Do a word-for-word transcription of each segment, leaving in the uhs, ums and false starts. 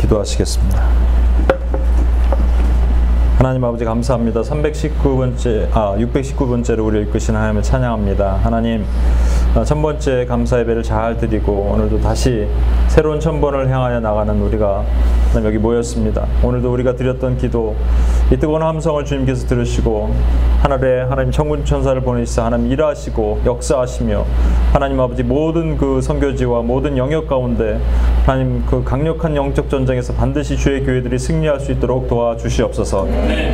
기도하시겠습니다. 하나님 아버지 감사합니다. 삼백십구 번째, 아, 육백십구 번째로 우리를 이끄신 하나님을 찬양합니다. 하나님 천번째 감사 예배를 잘 드리고 오늘도 다시 새로운 천번을 향하여 나가는 우리가 여기 모였습니다. 오늘도 우리가 드렸던 기도, 이 뜨거운 함성을 주님께서 들으시고 하늘에 하나님 천군 천사를 보내시사 하나님 일하시고 역사하시며 하나님 아버지 모든 그 선교지와 모든 영역 가운데 하나님 그 강력한 영적 전쟁에서 반드시 주의 교회들이 승리할 수 있도록 도와주시옵소서.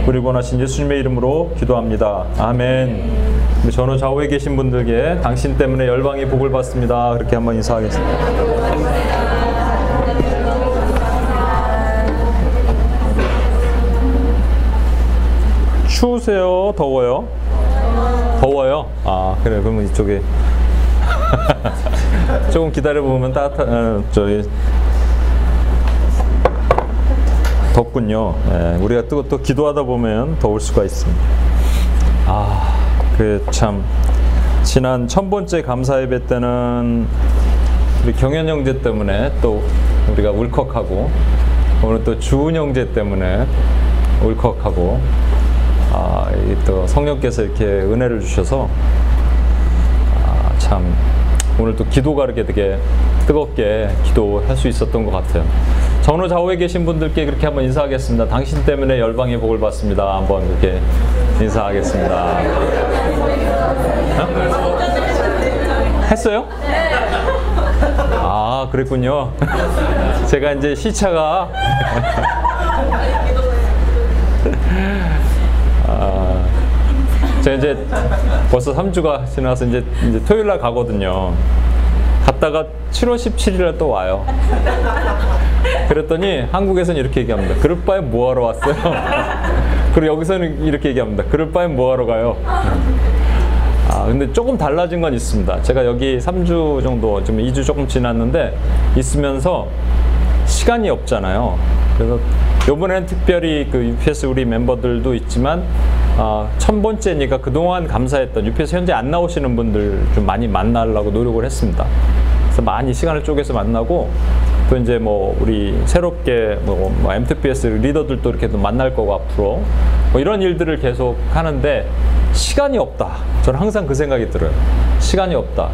우리 권하신 예수님의 이름으로 기도합니다. 아멘. 전후 좌우에 계신 분들께 당신 때문에 열방이 복을 받습니다. 그렇게 한번 인사하겠습니다. 추우세요? 더워요? 더워요? 아 그래, 그러면 이쪽에 조금 기다려보면 따뜻한 어, 저기 덥군요. 예, 우리가 또, 또 기도하다 보면 더울 수가 있습니다. 아 그 참 지난 천 번째 감사 예배 때는 우리 경현 형제 때문에 또 우리가 울컥하고, 오늘 또 주은 형제 때문에 울컥하고, 아, 또 성령께서 이렇게 은혜를 주셔서 아, 참 오늘 또 기도가 이렇게 되게 뜨겁게 기도할 수 있었던 것 같아요. 전후 좌우에 계신 분들께 그렇게 한번 인사하겠습니다. 당신 때문에 열방의 복을 받습니다. 한번 이렇게 인사하겠습니다. 네? 했어요? 아 그랬군요. 제가 이제 시차가 아, 제가 이제 벌써 삼 주가 지나서 이제, 이제 토요일 날 가거든요. 갔다가 칠월 십칠일에 또 와요. 그랬더니 한국에서는 이렇게 얘기합니다. 그럴 바에 뭐하러 왔어요? 그리고 여기서는 이렇게 얘기합니다. 그럴 바에 뭐하러 가요? 아, 근데 조금 달라진 건 있습니다. 제가 여기 삼 주 정도, 지금 이 주 조금 지났는데 있으면서 시간이 없잖아요. 그래서 요번에는 특별히 그 유피에스 우리 멤버들도 있지만 아, 천 번째니까 그동안 감사했던 유피에스 현재 안 나오시는 분들 좀 많이 만나려고 노력을 했습니다. 그래서 많이 시간을 쪼개서 만나고, 또 이제 뭐 우리 새롭게 뭐 엠티피에스 리더들도 이렇게 또 만날 거고 앞으로 뭐 이런 일들을 계속 하는데 시간이 없다. 저는 항상 그 생각이 들어요. 시간이 없다.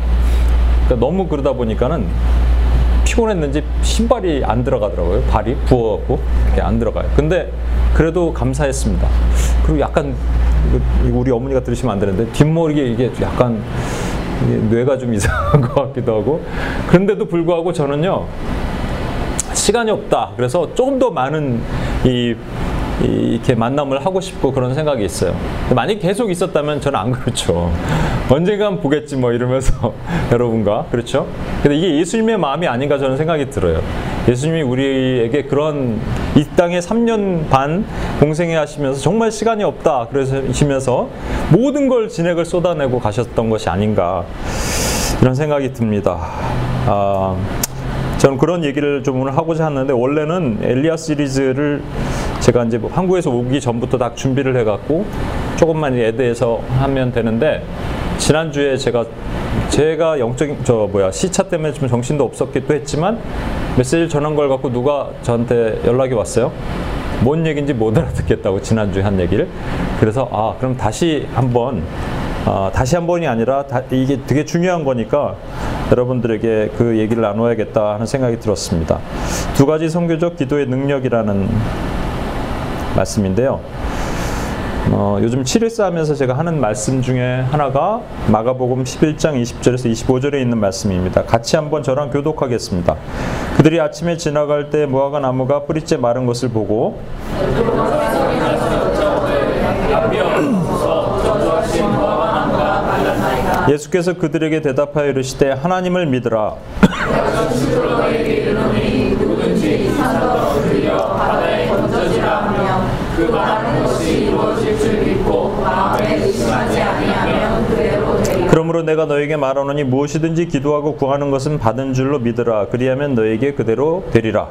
그러니까 너무 그러다 보니까는 피곤했는지 신발이 안 들어가더라고요. 발이 부어갖고 이렇게 안 들어가요. 근데 그래도 감사했습니다. 그리고 약간 우리 어머니가 들으시면 안 되는데 뒷머리에 이게 약간 뇌가 좀 이상한 것 같기도 하고, 그런데도 불구하고 저는요 시간이 없다. 그래서 조금 더 많은 이, 이 이렇게 만남을 하고 싶고 그런 생각이 있어요. 만약에 계속 있었다면 저는 안 그렇죠. 언젠간 보겠지 뭐 이러면서 여러분과, 그렇죠? 근데 이게 예수님의 마음이 아닌가 저는 생각이 들어요. 예수님이 우리에게 그런 이 땅에 삼 년 반 공생애 하시면서 정말 시간이 없다 그러시면서 모든 걸 진액을 쏟아내고 가셨던 것이 아닌가 이런 생각이 듭니다. 아, 저는 그런 얘기를 좀 오늘 하고자 하는데, 원래는 엘리야 시리즈를 제가 이제 한국에서 오기 전부터 딱 준비를 해갖고 조금만 애드해서 하면 되는데, 지난주에 제가 제가 영적인 저 뭐야 시차 때문에 좀 정신도 없었기도 했지만 메시지를 전한 걸 갖고 누가 저한테 연락이 왔어요. 뭔 얘기인지 못 알아듣겠다고 지난주에 한 얘기를. 그래서 아 그럼 다시 한번 아, 다시 한 번이 아니라 다, 이게 되게 중요한 거니까 여러분들에게 그 얘기를 나눠야겠다 하는 생각이 들었습니다. 두 가지 선교적 기도의 능력이라는 말씀인데요. 어, 요즘 칠일사 하면서 제가 하는 말씀 중에 하나가 마가복음 십일장 이십절에서 이십오절에 있는 말씀입니다. 같이 한번 저랑 교독하겠습니다. 그들이 아침에 지나갈 때 무화과 나무가 뿌리째 마른 것을 보고 예수께서 그들에게 대답하여 이르시되 하나님을 믿으라. 그 많은 것이 이루어질 줄 믿고 마음에 의심하지 아니하면 그대로 되리라. 그러므로 내가 너에게 말하노니 무엇이든지 기도하고 구하는 것은 받은 줄로 믿으라. 그리하면 너에게 그대로 되리라.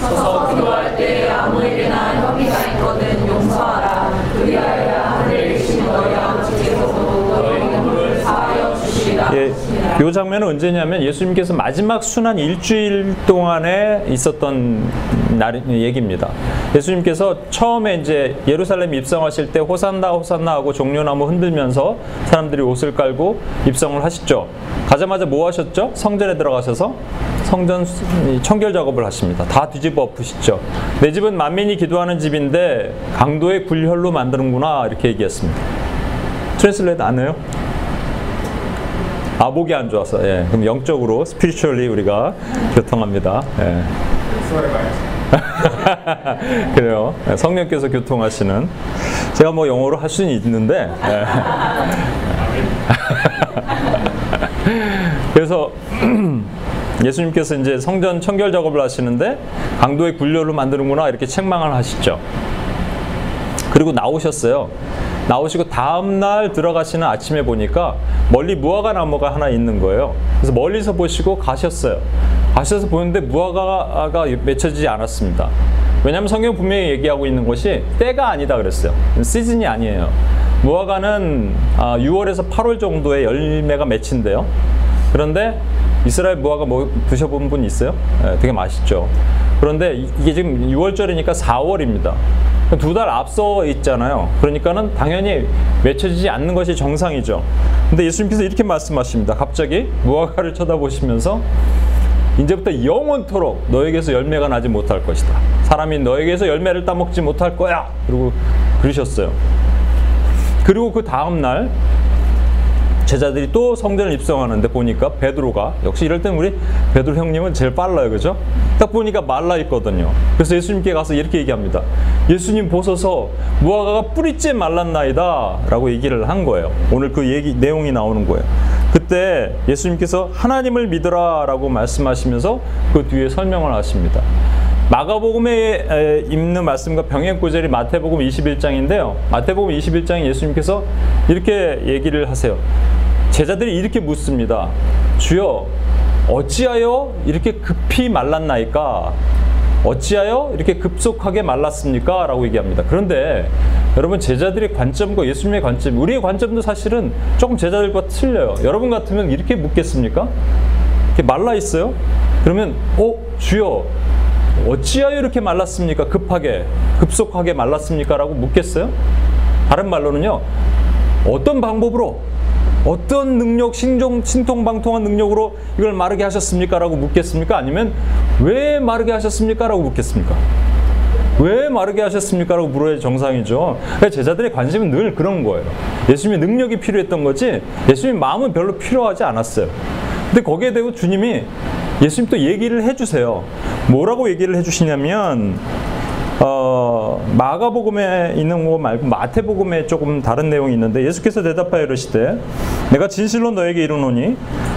서서 기도할 때 아무에게나 혐의가 있거든 용서하라. 그리하여야 하늘에 계신 너희 아버지께서도 너희 허물을 사하여 주시리라. 예. 이 장면은 언제냐면 예수님께서 마지막 순환 일주일 동안에 있었던 날 얘기입니다. 예수님께서 처음에 이제 예루살렘 입성하실 때 호산나 호산나 하고 종려나무 흔들면서 사람들이 옷을 깔고 입성을 하시죠. 가자마자 뭐 하셨죠? 성전에 들어가셔서 성전 청결 작업을 하십니다. 다 뒤집어 엎으시죠. 내 집은 만민이 기도하는 집인데 강도의 굴혈로 만드는구나 이렇게 얘기했습니다. 트랜슬레이트 안 해요? 아, 목이 안 좋아서. 예. 그럼 영적으로 스피리추얼리 우리가 교통합니다. 예. 그래요. 성령께서 교통하시는. 제가 뭐 영어로 할 수는 있는데. 예. 그래서 예수님께서 이제 성전 청결 작업을 하시는데 강도의 굴려로 만드는구나 이렇게 책망을 하시죠. 그리고 나오셨어요. 나오시고 다음날 들어가시는 아침에 보니까 멀리 무화과 나무가 하나 있는 거예요. 그래서 멀리서 보시고 가셨어요. 가셔서 보는데 무화과가 맺혀지지 않았습니다. 왜냐하면 성경 분명히 얘기하고 있는 것이 때가 아니다 그랬어요. 시즌이 아니에요. 무화과는 유월에서 팔월 정도에 열매가 맺힌대요. 그런데 이스라엘 무화과 뭐 드셔본 분 있어요? 네, 되게 맛있죠. 그런데 이게 지금 유월절이니까 사월입니다. 두 달 앞서 있잖아요. 그러니까는 당연히 맺혀지지 않는 것이 정상이죠. 근데 예수님께서 이렇게 말씀하십니다. 갑자기 무화과를 쳐다보시면서 이제부터 영원토록 너에게서 열매가 나지 못할 것이다. 사람이 너에게서 열매를 따먹지 못할 거야. 그리고 그러셨어요. 그리고 그 다음날 제자들이 또 성전을 입성하는데 보니까 베드로가, 역시 이럴 땐 우리 베드로 형님은 제일 빨라요, 그죠? 딱 보니까 말라 있거든요. 그래서 예수님께 가서 이렇게 얘기합니다. 예수님 보소서 무화과가 뿌리째 말랐나이다 라고 얘기를 한 거예요. 오늘 그 얘기 내용이 나오는 거예요. 그때 예수님께서 하나님을 믿으라 라고 말씀하시면서 그 뒤에 설명을 하십니다. 마가복음에 있는 말씀과 병행구절이 마태복음 이십일 장인데요. 마태복음 이십일 장에 예수님께서 이렇게 얘기를 하세요. 제자들이 이렇게 묻습니다. 주여 어찌하여 이렇게 급히 말랐나이까? 어찌하여 이렇게 급속하게 말랐습니까? 라고 얘기합니다. 그런데 여러분 제자들의 관점과 예수님의 관점, 우리의 관점도 사실은 조금 제자들과 틀려요. 여러분 같으면 이렇게 묻겠습니까? 이렇게 말라 있어요? 그러면 어? 주여 어찌하여 이렇게 말랐습니까? 급하게, 급속하게 말랐습니까? 라고 묻겠어요? 다른 말로는요, 어떤 방법으로, 어떤 능력, 신종, 신통방통한 능력으로 이걸 마르게 하셨습니까? 라고 묻겠습니까? 아니면 왜 마르게 하셨습니까? 라고 묻겠습니까? 왜 마르게 하셨습니까? 라고 물어야 정상이죠. 제자들의 관심은 늘 그런 거예요. 예수님의 능력이 필요했던 거지 예수님의 마음은 별로 필요하지 않았어요. 근데 거기에 대고 주님이 예수님 또 얘기를 해주세요. 뭐라고 얘기를 해주시냐면 어, 마가복음에 있는 거 말고 마태복음에 조금 다른 내용이 있는데 예수께서 대답하여 이르시되 내가 진실로 너에게 이르노니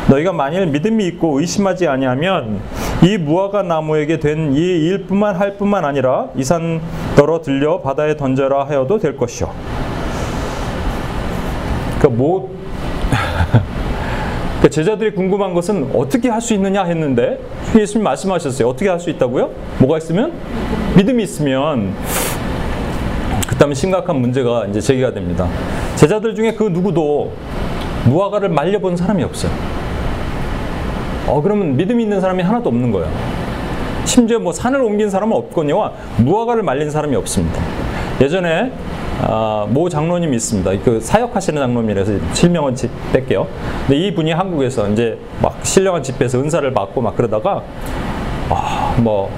너희가 만일 믿음이 있고 의심하지 아니하면 이 무화과 나무에게 된 이 일뿐만 할 뿐만 아니라 이 산더러 들려 바다에 던져라 하여도 될 것이요. 그러니까 뭐 그러니까 제자들이 궁금한 것은 어떻게 할 수 있느냐 했는데 예수님 말씀하셨어요. 어떻게 할 수 있다고요? 뭐가 있으면? 믿음이 있으면. 그다음에 심각한 문제가 이제 제기가 됩니다. 제자들 중에 그 누구도 무화과를 말려본 사람이 없어요. 어 그러면 믿음이 있는 사람이 하나도 없는 거예요. 심지어 뭐 산을 옮긴 사람은 없거니와 무화과를 말린 사람이 없습니다. 예전에 아, 모 장로님이 있습니다. 그 사역하시는 장로님이라서 실명은 뺄게요. 근데 이 분이 한국에서 이제 막 신령한 집회에서 은사를 받고 막 그러다가 아, 뭐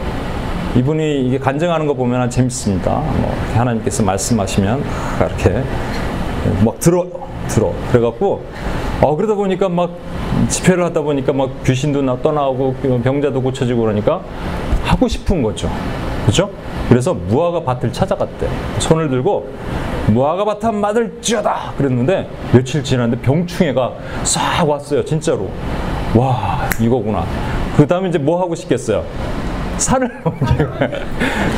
이분이 이게 간증하는 거 보면 재밌습니다. 뭐 하나님께서 말씀하시면 아, 이렇게 막 들어 들어 그래갖고 어 그러다 보니까 막 집회를 하다 보니까 막 귀신도 나 떠나고 병자도 고쳐지고 그러니까 하고 싶은 거죠. 그렇죠? 그래서 무화과 밭을 찾아갔대. 손을 들고 무화과 밭 한 마들 쥐어다 그랬는데 며칠 지났는데 병충해가 싹 왔어요. 진짜로. 와 이거구나. 그 다음에 이제 뭐 하고 싶겠어요? 산을 옮기고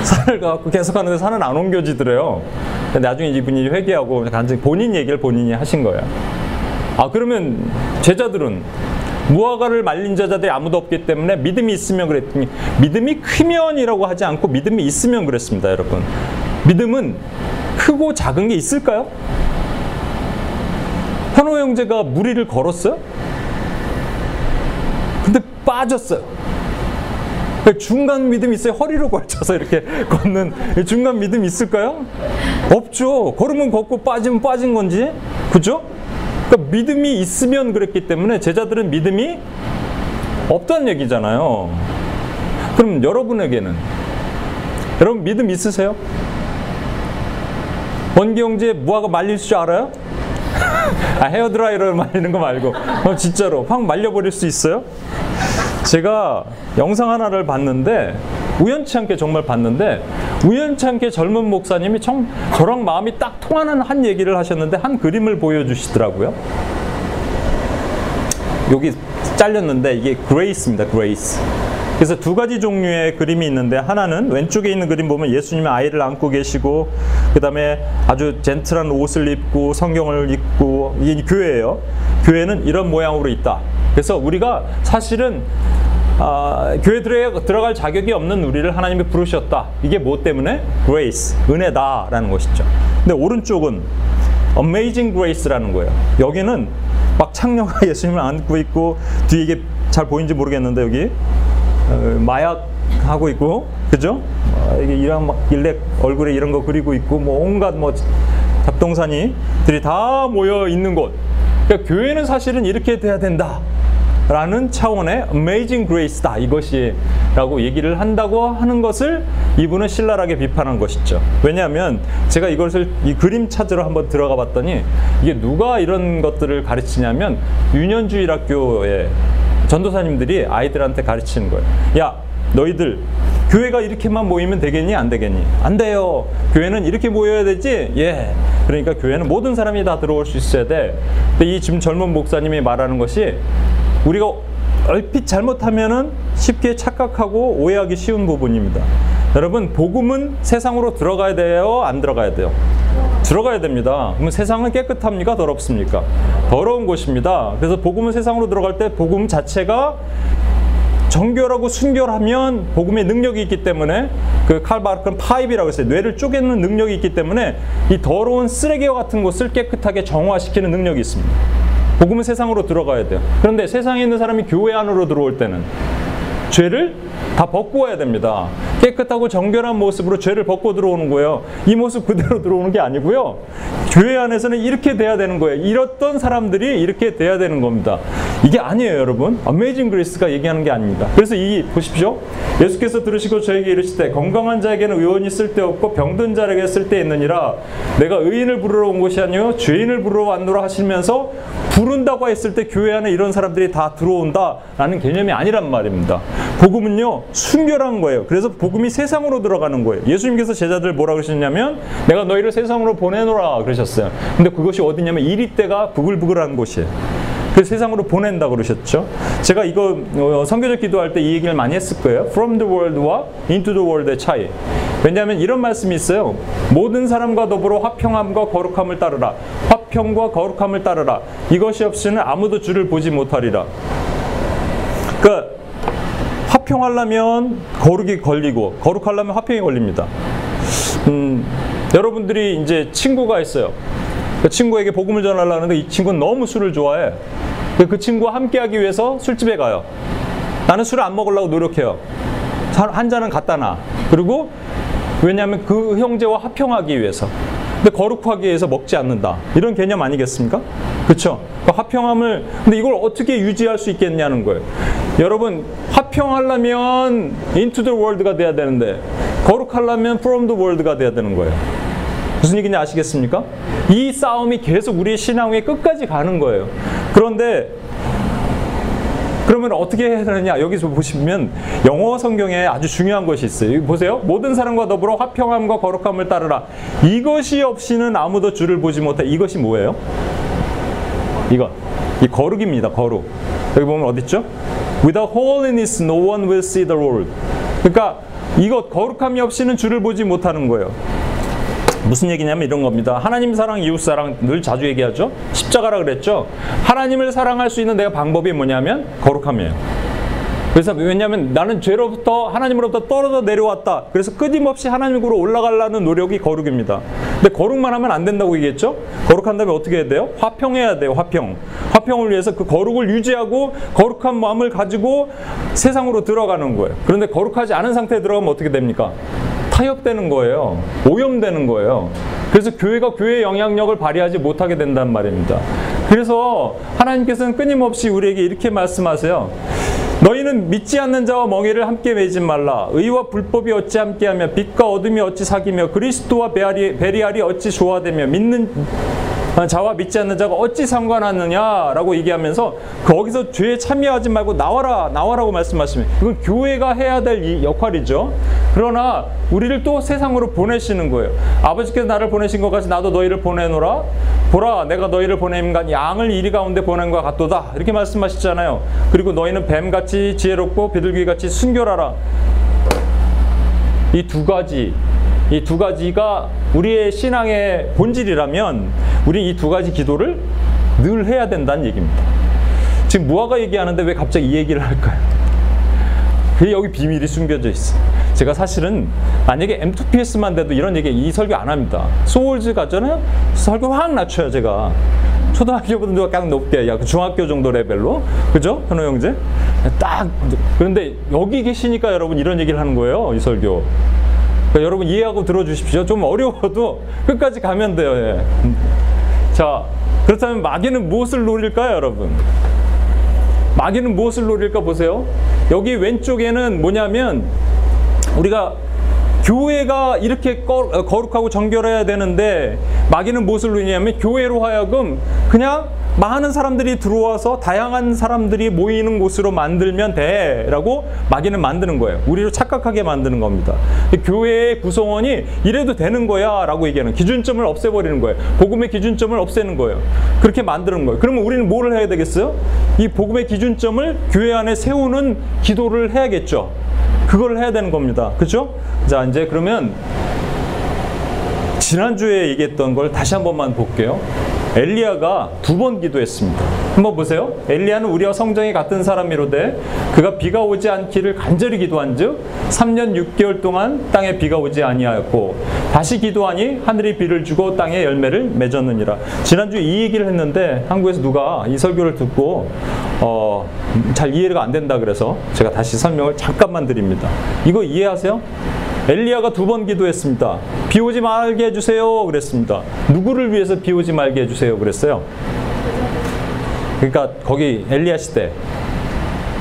산을 가고 계속 하는데 산은 안 옮겨지더래요. 나중에 이분이 회개하고 간증 본인 얘기를 본인이 하신 거예요. 아 그러면 제자들은 무화과를 말린 제자들이 아무도 없기 때문에 믿음이 있으면 그랬더니 믿음이 크면이라고 하지 않고 믿음이 있으면 그랬습니다. 여러분 믿음은 크고 작은 게 있을까요? 현호 형제가 무리를 걸었어요? 빠졌어요. 중간 믿음이 있어요? 허리로 걸쳐서 이렇게 걷는 중간 믿음이 있을까요? 없죠. 걸으면 걷고 빠지면 빠진 건지. 그죠? 그러니까 믿음이 있으면 그랬기 때문에 제자들은 믿음이 없다는 얘기잖아요. 그럼 여러분에게는, 여러분 믿음 있으세요? 원기형제 무화과 말릴 줄 알아요? 아, 헤어드라이로 말리는 거 말고 진짜로 확 말려버릴 수 있어요? 제가 영상 하나를 봤는데, 우연치 않게 정말 봤는데, 우연치 않게 젊은 목사님이 참 저랑 마음이 딱 통하는 한 얘기를 하셨는데, 한 그림을 보여주시더라고요. 여기 잘렸는데 이게 그레이스입니다. 그레이스. 그래서 두 가지 종류의 그림이 있는데, 하나는 왼쪽에 있는 그림 보면 예수님이 아이를 안고 계시고, 그 다음에 아주 젠틀한 옷을 입고 성경을 읽고, 이게 교회예요. 교회는 이런 모양으로 있다. 그래서 우리가 사실은 아, 교회 들어갈 자격이 없는 우리를 하나님이 부르셨다. 이게 뭐 때문에? Grace, 은혜다라는 것이죠. 근데 오른쪽은 Amazing Grace라는 거예요. 여기는 막 창녀가 예수님을 안고 있고, 뒤에 이게 잘 보이는지 모르겠는데 여기 마약하고 있고, 그죠? 이게 이런 막 일렉 얼굴에 이런 거 그리고 있고, 뭐 온갖 뭐 잡동사니들이 다 모여 있는 곳. 그러니까 교회는 사실은 이렇게 돼야 된다라는 차원의 Amazing Grace다, 이것이라고 얘기를 한다고 하는 것을 이분은 신랄하게 비판한 것이죠. 왜냐하면 제가 이것을 이 그림 찾으러 한번 들어가 봤더니, 이게 누가 이런 것들을 가르치냐면 유년주일학교에 전도사님들이 아이들한테 가르치는 거예요. 야, 너희들 교회가 이렇게만 모이면 되겠니? 안 되겠니? 안 돼요. 교회는 이렇게 모여야 되지? 예. 그러니까 교회는 모든 사람이 다 들어올 수 있어야 돼. 근데 이 지금 젊은 목사님이 말하는 것이, 우리가 얼핏 잘못하면은 쉽게 착각하고 오해하기 쉬운 부분입니다. 여러분, 복음은 세상으로 들어가야 돼요? 안 들어가야 돼요? 들어가야 됩니다. 그럼 세상은 깨끗합니까? 더럽습니까? 더러운 곳입니다. 그래서 복음은 세상으로 들어갈 때 복음 자체가 정결하고 순결하면 복음의 능력이 있기 때문에, 그 칼바르크는 파입이라고 했어요. 뇌를 쪼개는 능력이 있기 때문에 이 더러운 쓰레기와 같은 곳을 깨끗하게 정화시키는 능력이 있습니다. 복음은 세상으로 들어가야 돼요. 그런데 세상에 있는 사람이 교회 안으로 들어올 때는 죄를 다 벗고 와야 됩니다. 깨끗하고 정결한 모습으로 죄를 벗고 들어오는 거예요. 이 모습 그대로 들어오는 게 아니고요. 교회 안에서는 이렇게 돼야 되는 거예요. 이랬던 사람들이 이렇게 돼야 되는 겁니다. 이게 아니에요, 여러분. 어메이징 그레이스가 얘기하는 게 아닙니다. 그래서 이 보십시오. 예수께서 들으시고 저에게 이르시되, 건강한 자에게는 의원이 쓸데없고 병든 자에게 쓸데있느니라. 내가 의인을 부르러 온 것이 아니요 죄인을 부르러 왔노라 하시면서, 부른다고 했을 때 교회 안에 이런 사람들이 다 들어온다라는 개념이 아니란 말입니다. 복음은요, 순결한 거예요. 그래서 복음이 세상으로 들어가는 거예요. 예수님께서 제자들 뭐라고 그러셨냐면, 내가 너희를 세상으로 보내노라 그러셨어요. 근데 그것이 어디냐면 이리떼가 부글부글한 곳이에요. 그 세상으로 보낸다고 그러셨죠. 제가 이거 어, 선교적 기도할 때 이 얘기를 많이 했을 거예요. From the world와 into the world의 차이. 왜냐하면 이런 말씀이 있어요. 모든 사람과 더불어 화평함과 거룩함을 따르라. 화평과 거룩함을 따르라. 이것이 없이는 아무도 주를 보지 못하리라. 그러니까 화평하려면 거룩이 걸리고, 거룩하려면 화평이 걸립니다. 음, 여러분들이 이제 친구가 있어요. 그 친구에게 복음을 전하려는데 이 친구는 너무 술을 좋아해. 그 친구와 함께하기 위해서 술집에 가요. 나는 술을 안 먹으려고 노력해요. 한 잔은 갖다 놔. 그리고 왜냐하면 그 형제와 화평하기 위해서. 근데 거룩하기 위해서 먹지 않는다. 이런 개념 아니겠습니까? 그렇죠? 그러니까 화평함을, 근데 이걸 어떻게 유지할 수 있겠냐는 거예요. 여러분, 화평하려면 into the world가 돼야 되는데, 거룩하려면 from the world가 돼야 되는 거예요. 무슨 얘기인지 아시겠습니까? 이 싸움이 계속 우리의 신앙의 끝까지 가는 거예요. 그런데 그러면 어떻게 해야 되느냐? 여기서 보시면 영어 성경에 아주 중요한 것이 있어요. 여기 보세요. 모든 사람과 더불어 화평함과 거룩함을 따르라. 이것이 없이는 아무도 주를 보지 못해. 이것이 뭐예요? 이건 이 거룩입니다. 거룩. 여기 보면 어디 있죠? Without holiness, no one will see the Lord. 그러니까 이것, 거룩함이 없이는 주를 보지 못하는 거예요. 무슨 얘기냐면 이런 겁니다. 하나님 사랑, 이웃 사랑, 늘 자주 얘기하죠. 십자가라 그랬죠. 하나님을 사랑할 수 있는 내가 방법이 뭐냐면 거룩함이에요. 그래서 왜냐하면 나는 죄로부터 하나님으로부터 떨어져 내려왔다. 그래서 끊임없이 하나님으로 올라가려는 노력이 거룩입니다. 근데 거룩만 하면 안 된다고 얘기했죠? 거룩한다면 어떻게 해야 돼요? 화평해야 돼요. 화평. 화평을 위해서 그 거룩을 유지하고 거룩한 마음을 가지고 세상으로 들어가는 거예요. 그런데 거룩하지 않은 상태에 들어가면 어떻게 됩니까? 타협되는 거예요. 오염되는 거예요. 그래서 교회가 교회의 영향력을 발휘하지 못하게 된단 말입니다. 그래서 하나님께서는 끊임없이 우리에게 이렇게 말씀하세요. 너희는 믿지 않는 자와 멍에를 함께 매지 말라. 의와 불법이 어찌 함께하며 빛과 어둠이 어찌 사귀며 그리스도와 베리알이 어찌 조화되며 믿는 자와 믿지 않는 자가 어찌 상관하느냐라고 얘기하면서 거기서 죄에 참여하지 말고 나와라, 나와라고 말씀하십니다. 이건 교회가 해야 될 역할이죠. 그러나 우리를 또 세상으로 보내시는 거예요. 아버지께서 나를 보내신 것 같이 나도 너희를 보내노라. 보라, 내가 너희를 보냄간 양을 이리 가운데 보낸 것 같도다. 이렇게 말씀하시잖아요. 그리고 너희는 뱀같이 지혜롭고 비둘기같이 순결하라. 이 두 가지 이 두 가지가 우리의 신앙의 본질이라면 우리 이 두 가지 기도를 늘 해야 된다는 얘기입니다. 지금 무화가 얘기하는데 왜 갑자기 이 얘기를 할까요? 그 여기 비밀이 숨겨져 있어요. 제가 사실은 만약에 엠 투 피 에스만 돼도 이런 얘기 이 설교 안 합니다. 소울즈 가잖아요? 설교 확 낮춰요, 제가. 초등학교보다 누가 딱 높게, 야, 중학교 정도 레벨로. 그죠? 현호 형제? 딱. 그런데 여기 계시니까 여러분 이런 얘기를 하는 거예요, 이 설교. 그러니까 여러분 이해하고 들어주십시오. 좀 어려워도 끝까지 가면 돼요. 예. 자, 그렇다면 마귀는 무엇을 노릴까요, 여러분? 마귀는 무엇을 노릴까 보세요. 여기 왼쪽에는 뭐냐면 우리가 교회가 이렇게 거룩하고 정결해야 되는데 마귀는 무엇을 노리냐면 교회로 하여금 그냥 많은 사람들이 들어와서 다양한 사람들이 모이는 곳으로 만들면 돼 라고 마귀는 만드는 거예요. 우리를 착각하게 만드는 겁니다. 교회의 구성원이 이래도 되는 거야 라고 얘기하는 기준점을 없애버리는 거예요. 복음의 기준점을 없애는 거예요. 그렇게 만드는 거예요. 그러면 우리는 뭐를 해야 되겠어요? 이 복음의 기준점을 교회 안에 세우는 기도를 해야겠죠. 그걸 해야 되는 겁니다. 그렇죠? 자, 이제 그러면 지난주에 얘기했던 걸 다시 한 번만 볼게요. 엘리야가 두 번 기도했습니다. 한번 보세요. 엘리야는 우리와 성정이 같은 사람이로되 그가 비가 오지 않기를 간절히 기도한즉 삼 년 육 개월 동안 땅에 비가 오지 아니하였고 다시 기도하니 하늘이 비를 주고 땅에 열매를 맺었느니라. 지난주에 이 얘기를 했는데 한국에서 누가 이 설교를 듣고 어, 잘 이해가 안 된다 그래서 제가 다시 설명을 잠깐만 드립니다. 이거 이해하세요? 엘리야가 두 번 기도했습니다. 비 오지 말게 해주세요 그랬습니다. 누구를 위해서 비 오지 말게 해주세요 그랬어요? 그러니까 거기 엘리야 시대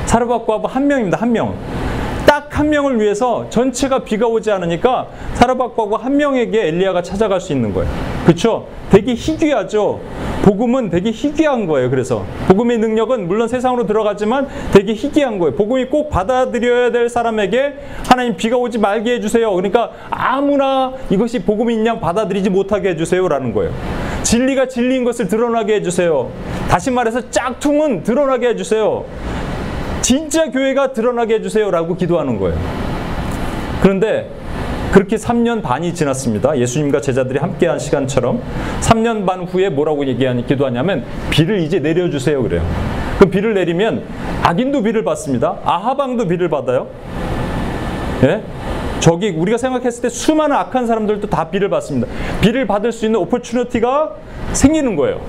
사르밧과 한 명입니다. 한 명. 딱 한 명을 위해서 전체가 비가 오지 않으니까 사르밧과 한 명에게 엘리야가 찾아갈 수 있는 거예요. 그렇죠? 되게 희귀하죠. 복음은 되게 희귀한 거예요. 그래서 복음의 능력은 물론 세상으로 들어가지만 되게 희귀한 거예요. 복음이 꼭 받아들여야 될 사람에게 하나님 비가 오지 말게 해주세요. 그러니까 아무나 이것이 복음인 양 받아들이지 못하게 해주세요라는 거예요. 진리가 진리인 것을 드러나게 해주세요. 다시 말해서 짝퉁은 드러나게 해주세요. 진짜 교회가 드러나게 해주세요라고 기도하는 거예요. 그런데 그렇게 삼 년 반이 지났습니다. 예수님과 제자들이 함께한 시간처럼 삼 년 반 후에 뭐라고 얘기하니 기도하냐면 비를 이제 내려주세요 그래요. 그럼 비를 내리면 악인도 비를 받습니다. 아하방도 비를 받아요. 예? 저기 우리가 생각했을 때 수많은 악한 사람들도 다 비를 받습니다. 비를 받을 수 있는 오퍼튜니티가 생기는 거예요.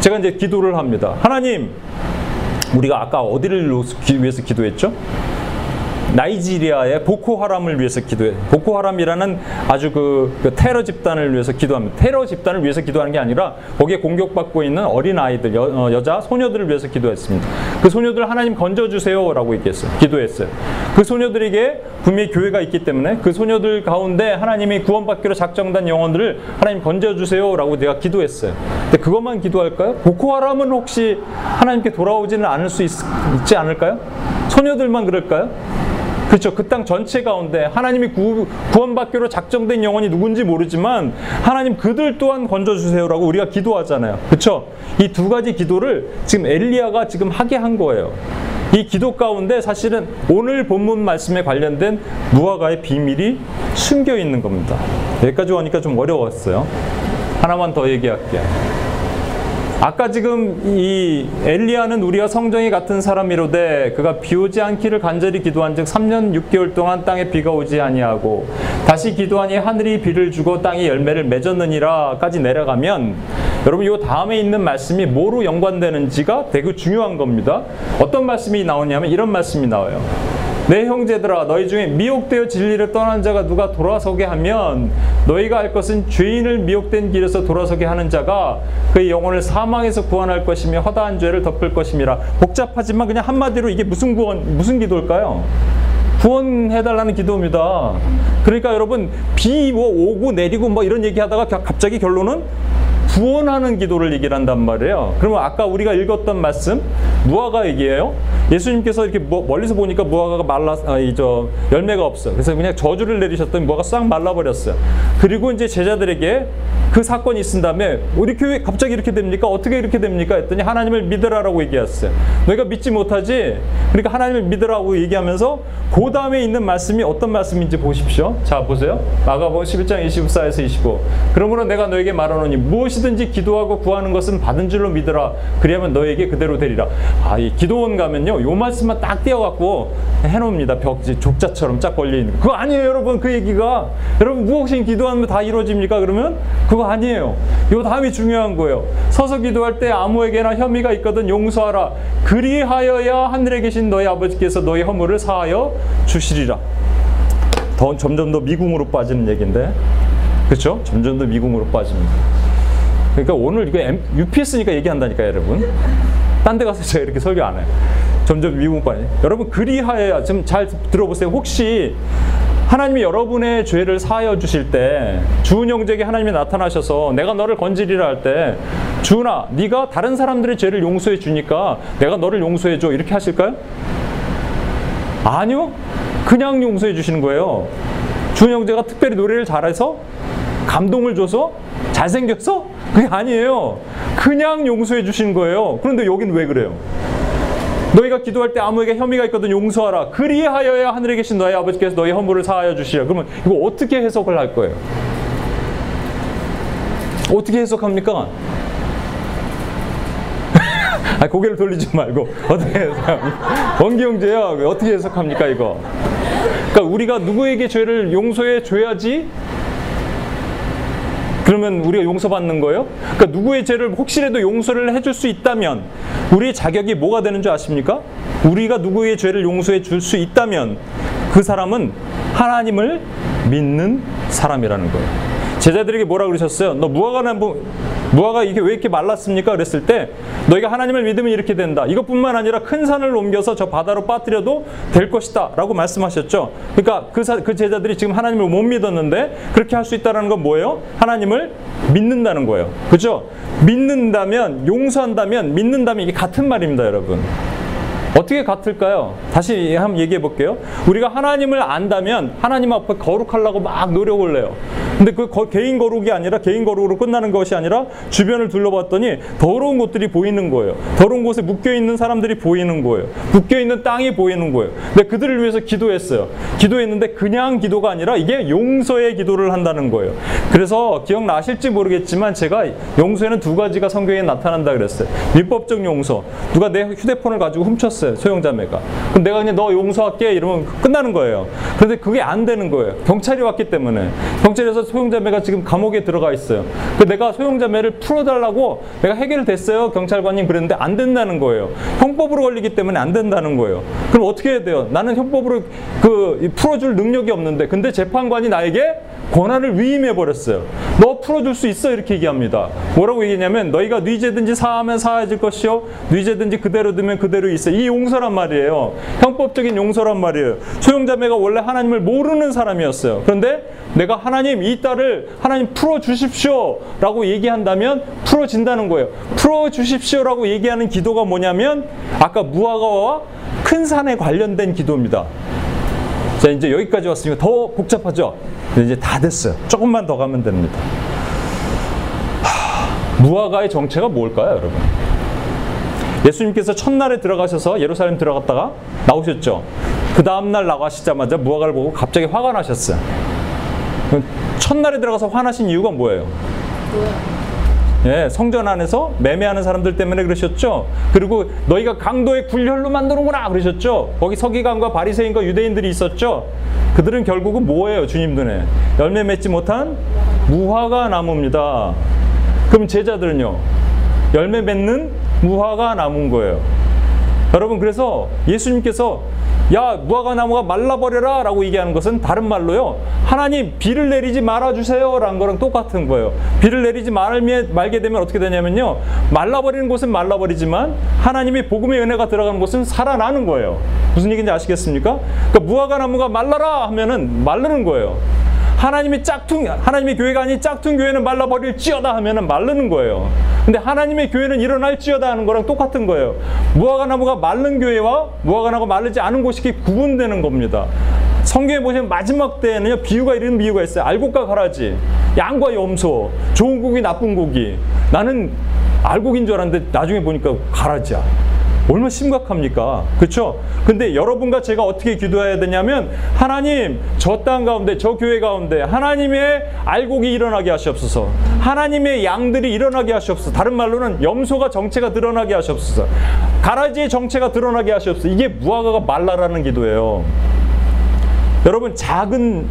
제가 이제 기도를 합니다. 하나님, 우리가 아까 어디를 위해서 기도했죠? 나이지리아의 보코하람을 위해서 기도해. 보코하람이라는 아주 그, 그 테러 집단을 위해서 기도합니다. 테러 집단을 위해서 기도하는 게 아니라 거기에 공격받고 있는 어린 아이들, 여, 어, 여자, 소녀들을 위해서 기도했습니다. 그 소녀들 하나님 건져주세요라고 얘기했어요. 기도했어요. 그 소녀들에게 분명히 교회가 있기 때문에 그 소녀들 가운데 하나님이 구원받기로 작정된 영혼들을 하나님 건져주세요라고 내가 기도했어요. 근데 그것만 기도할까요? 보코하람은 혹시 하나님께 돌아오지는 않을 수 있, 있지 않을까요? 소녀들만 그럴까요? 그렇죠. 그 땅 전체 가운데 하나님이 구, 구원받기로 작정된 영혼이 누군지 모르지만 하나님 그들 또한 건져주세요라고 우리가 기도하잖아요. 그렇죠. 이 두 가지 기도를 지금 엘리야가 지금 하게 한 거예요. 이 기도 가운데 사실은 오늘 본문 말씀에 관련된 무화과의 비밀이 숨겨 있는 겁니다. 여기까지 오니까 좀 어려웠어요. 하나만 더 얘기할게요. 아까 지금 이 엘리야는 우리와 성정이 같은 사람이로되 그가 비 오지 않기를 간절히 기도한즉 삼 년 육 개월 동안 땅에 비가 오지 아니하고 다시 기도하니 하늘이 비를 주고 땅이 열매를 맺었느니라까지 내려가면, 여러분 이 다음에 있는 말씀이 뭐로 연관되는지가 되게 중요한 겁니다. 어떤 말씀이 나오냐면 이런 말씀이 나와요. 내 형제들아 너희 중에 미혹되어 진리를 떠난 자가 누가 돌아서게 하면 너희가 알 것은 죄인을 미혹된 길에서 돌아서게 하는 자가 그의 영혼을 사망에서 구원할 것이며 허다한 죄를 덮을 것임이라. 복잡하지만 그냥 한마디로 이게 무슨 구원, 무슨 기도일까요? 구원해달라는 기도입니다. 그러니까 여러분 비 뭐 오고 내리고 뭐 이런 얘기하다가 갑자기 결론은 구원하는 기도를 얘기를 한단 말이에요. 그러면 아까 우리가 읽었던 말씀 무화과 얘기예요. 예수님께서 이렇게 멀리서 보니까 무화과가 말라, 아, 이 저 열매가 없어. 그래서 그냥 저주를 내리셨더니 무화과 싹 말라버렸어요. 그리고 이제 제자들에게 그 사건이 있은 다음에 우리 교회 갑자기 이렇게 됩니까? 어떻게 이렇게 됩니까? 했더니 하나님을 믿으라라고 얘기했어요. 너희가 믿지 못하지? 그러니까 하나님을 믿으라고 얘기하면서 그 다음에 있는 말씀이 어떤 말씀인지 보십시오. 자 보세요. 마가복음 십일 장 이십사에서 이십오. 그러므로 내가 너에게 말하노니 무엇이든 기도하고 구하는 것은 받은 줄로 믿으라. 그리하면 너에게 그대로 되리라. 아, 이 기도원 가면요, 요 말씀만 딱 떼어갖고 해놓습니다. 벽지 족자처럼 쫙 걸려있는 거. 그거 아니에요, 여러분. 그 얘기가 여러분 무엇이 기도하면 다 이루어집니까? 그러면 그거 아니에요. 요 다음이 중요한 거예요. 서서 기도할 때 아무에게나 혐의가 있거든 용서하라. 그리하여야 하늘에 계신 너희 아버지께서 너희 허물을 사하여 주시리라. 더 점점 더 미궁으로 빠지는 얘기인데, 그렇죠? 점점 더 미궁으로 빠집니다. 그러니까 오늘 이거 유피에스니까 얘기한다니까 여러분. 딴 데 가서 제가 이렇게 설교 안 해요. 점점 미국반이. 여러분 그리하여야, 지금 잘 들어보세요. 혹시 하나님이 여러분의 죄를 사하여 주실 때, 주은 형제에게 하나님이 나타나셔서 내가 너를 건지리라 할 때, 주은아 네가 다른 사람들의 죄를 용서해 주니까 내가 너를 용서해 줘, 이렇게 하실까요? 아니요. 그냥 용서해 주시는 거예요. 주은 형제가 특별히 노래를 잘해서 감동을 줘서 잘생겼어? 그게 아니에요. 그냥 용서해 주신 거예요. 그런데 여긴 왜 그래요? 너희가 기도할 때 아무에게 혐의가 있거든 용서하라. 그리하여야 하늘에 계신 너희 아버지께서 너희 허물을 사하여 주시라. 그러면 이거 어떻게 해석을 할 거예요? 어떻게 해석합니까? 아니, 고개를 돌리지 말고 어떻게 해석합니까? 번기 형제야, 어떻게 해석합니까 이거? 그러니까 우리가 누구에게 죄를 용서해 줘야지 그러면 우리가 용서받는 거예요? 그러니까 누구의 죄를 혹시라도 용서를 해줄 수 있다면 우리의 자격이 뭐가 되는 줄 아십니까? 우리가 누구의 죄를 용서해 줄 수 있다면 그 사람은 하나님을 믿는 사람이라는 거예요. 제자들에게 뭐라 그러셨어요? 너 무화과나 무화과 이게 왜 이렇게 말랐습니까? 그랬을 때 너희가 하나님을 믿으면 이렇게 된다. 이것뿐만 아니라 큰 산을 옮겨서 저 바다로 빠뜨려도 될 것이다 라고 말씀하셨죠. 그러니까 그, 사, 그 제자들이 지금 하나님을 못 믿었는데 그렇게 할 수 있다는 건 뭐예요? 하나님을 믿는다는 거예요. 그죠? 믿는다면, 용서한다면, 믿는다면 이게 같은 말입니다, 여러분. 어떻게 같을까요? 다시 한번 얘기해 볼게요. 우리가 하나님을 안다면 하나님 앞에 거룩하려고 막 노력을 해요. 근데 그 개인 거룩이 아니라, 개인 거룩으로 끝나는 것이 아니라 주변을 둘러봤더니 더러운 곳들이 보이는 거예요. 더러운 곳에 묶여있는 사람들이 보이는 거예요. 묶여있는 땅이 보이는 거예요. 근데 그들을 위해서 기도했어요. 기도했는데 그냥 기도가 아니라 이게 용서의 기도를 한다는 거예요. 그래서 기억나실지 모르겠지만 제가 용서에는 두 가지가 성경에 나타난다 그랬어요. 율법적 용서. 누가 내 휴대폰을 가지고 훔쳤어요. 소형자매가. 그럼 내가 그냥 너 용서할게 이러면 끝나는 거예요. 그런데 그게 안 되는 거예요. 경찰이 왔기 때문에. 경찰에서 소형자매가 지금 감옥에 들어가 있어요. 내가 소형자매를 풀어달라고 내가 해결됐어요 경찰관님 그랬는데 안 된다는 거예요. 형법으로 걸리기 때문에 안 된다는 거예요. 그럼 어떻게 해야 돼요? 나는 형법으로 그 풀어줄 능력이 없는데, 근데 재판관이 나에게 권한을 위임해버렸어요. 너 풀어줄 수 있어 이렇게 얘기합니다. 뭐라고 얘기냐면 너희가 네 죄든지 사하면 사해질 것이요 네 죄든지 그대로 두면 그대로 있어. 이 용서란 말이에요. 형법적인 용서란 말이에요. 소형자매가 원래 하나님을 모르는 사람이었어요. 그런데 내가 하나님 이 딸을 하나님 풀어주십시오 라고 얘기한다면 풀어진다는 거예요. 풀어주십시오 라고 얘기하는 기도가 뭐냐면 아까 무화과와 큰 산에 관련된 기도입니다. 자 이제 여기까지 왔으니까 더 복잡하죠. 이제 다 됐어요. 조금만 더 가면 됩니다. 하, 무화과의 정체가 뭘까요 여러분? 예수님께서 첫날에 들어가셔서 예루살렘 들어갔다가 나오셨죠. 그 다음날 나가시자마자 무화과를 보고 갑자기 화가 나셨어요. 첫날에 들어가서 화나신 이유가 뭐예요? 예, 성전 안에서 매매하는 사람들 때문에 그러셨죠. 그리고 너희가 강도의 굴혈로 만드는구나 그러셨죠. 거기 서기관과 바리새인과 유대인들이 있었죠. 그들은 결국은 뭐예요? 주님 눈에 열매 맺지 못한 무화과 나무입니다. 그럼 제자들은요, 열매 맺는 무화과 나무인 거예요. 여러분, 그래서 예수님께서 야, 무화과 나무가 말라버려라 라고 얘기하는 것은 다른 말로요, 하나님 비를 내리지 말아주세요 라는 거랑 똑같은 거예요. 비를 내리지 말게 되면 어떻게 되냐면요, 말라버리는 곳은 말라버리지만 하나님이 복음의 은혜가 들어가는 곳은 살아나는 거예요. 무슨 얘기인지 아시겠습니까? 그러니까 무화과 나무가 말라라 하면은 마르는 거예요. 하나님이 짝퉁, 하나님의 교회가 아닌 짝퉁 교회는 말라버릴지어다 하면은 마르는 거예요. 근데 하나님의 교회는 일어날지어다 하는 거랑 똑같은 거예요. 무화과 나무가 마른 교회와 무화과 나무가 마르지 않은 곳이 구분되는 겁니다. 성경에 보시면 마지막 때에는요, 비유가 이런 비유가 있어요. 알곡과 가라지, 양과 염소, 좋은 고기, 나쁜 고기. 나는 알곡인 줄 알았는데 나중에 보니까 가라지야. 얼마나 심각합니까? 그렇죠? 근데 여러분과 제가 어떻게 기도해야 되냐면, 하나님 저 땅 가운데, 저 교회 가운데 하나님의 알곡이 일어나게 하시옵소서. 하나님의 양들이 일어나게 하시옵소서. 다른 말로는 염소가 정체가 드러나게 하시옵소서. 가라지의 정체가 드러나게 하시옵소서. 이게 무화과가 말라라는 기도예요. 여러분, 작은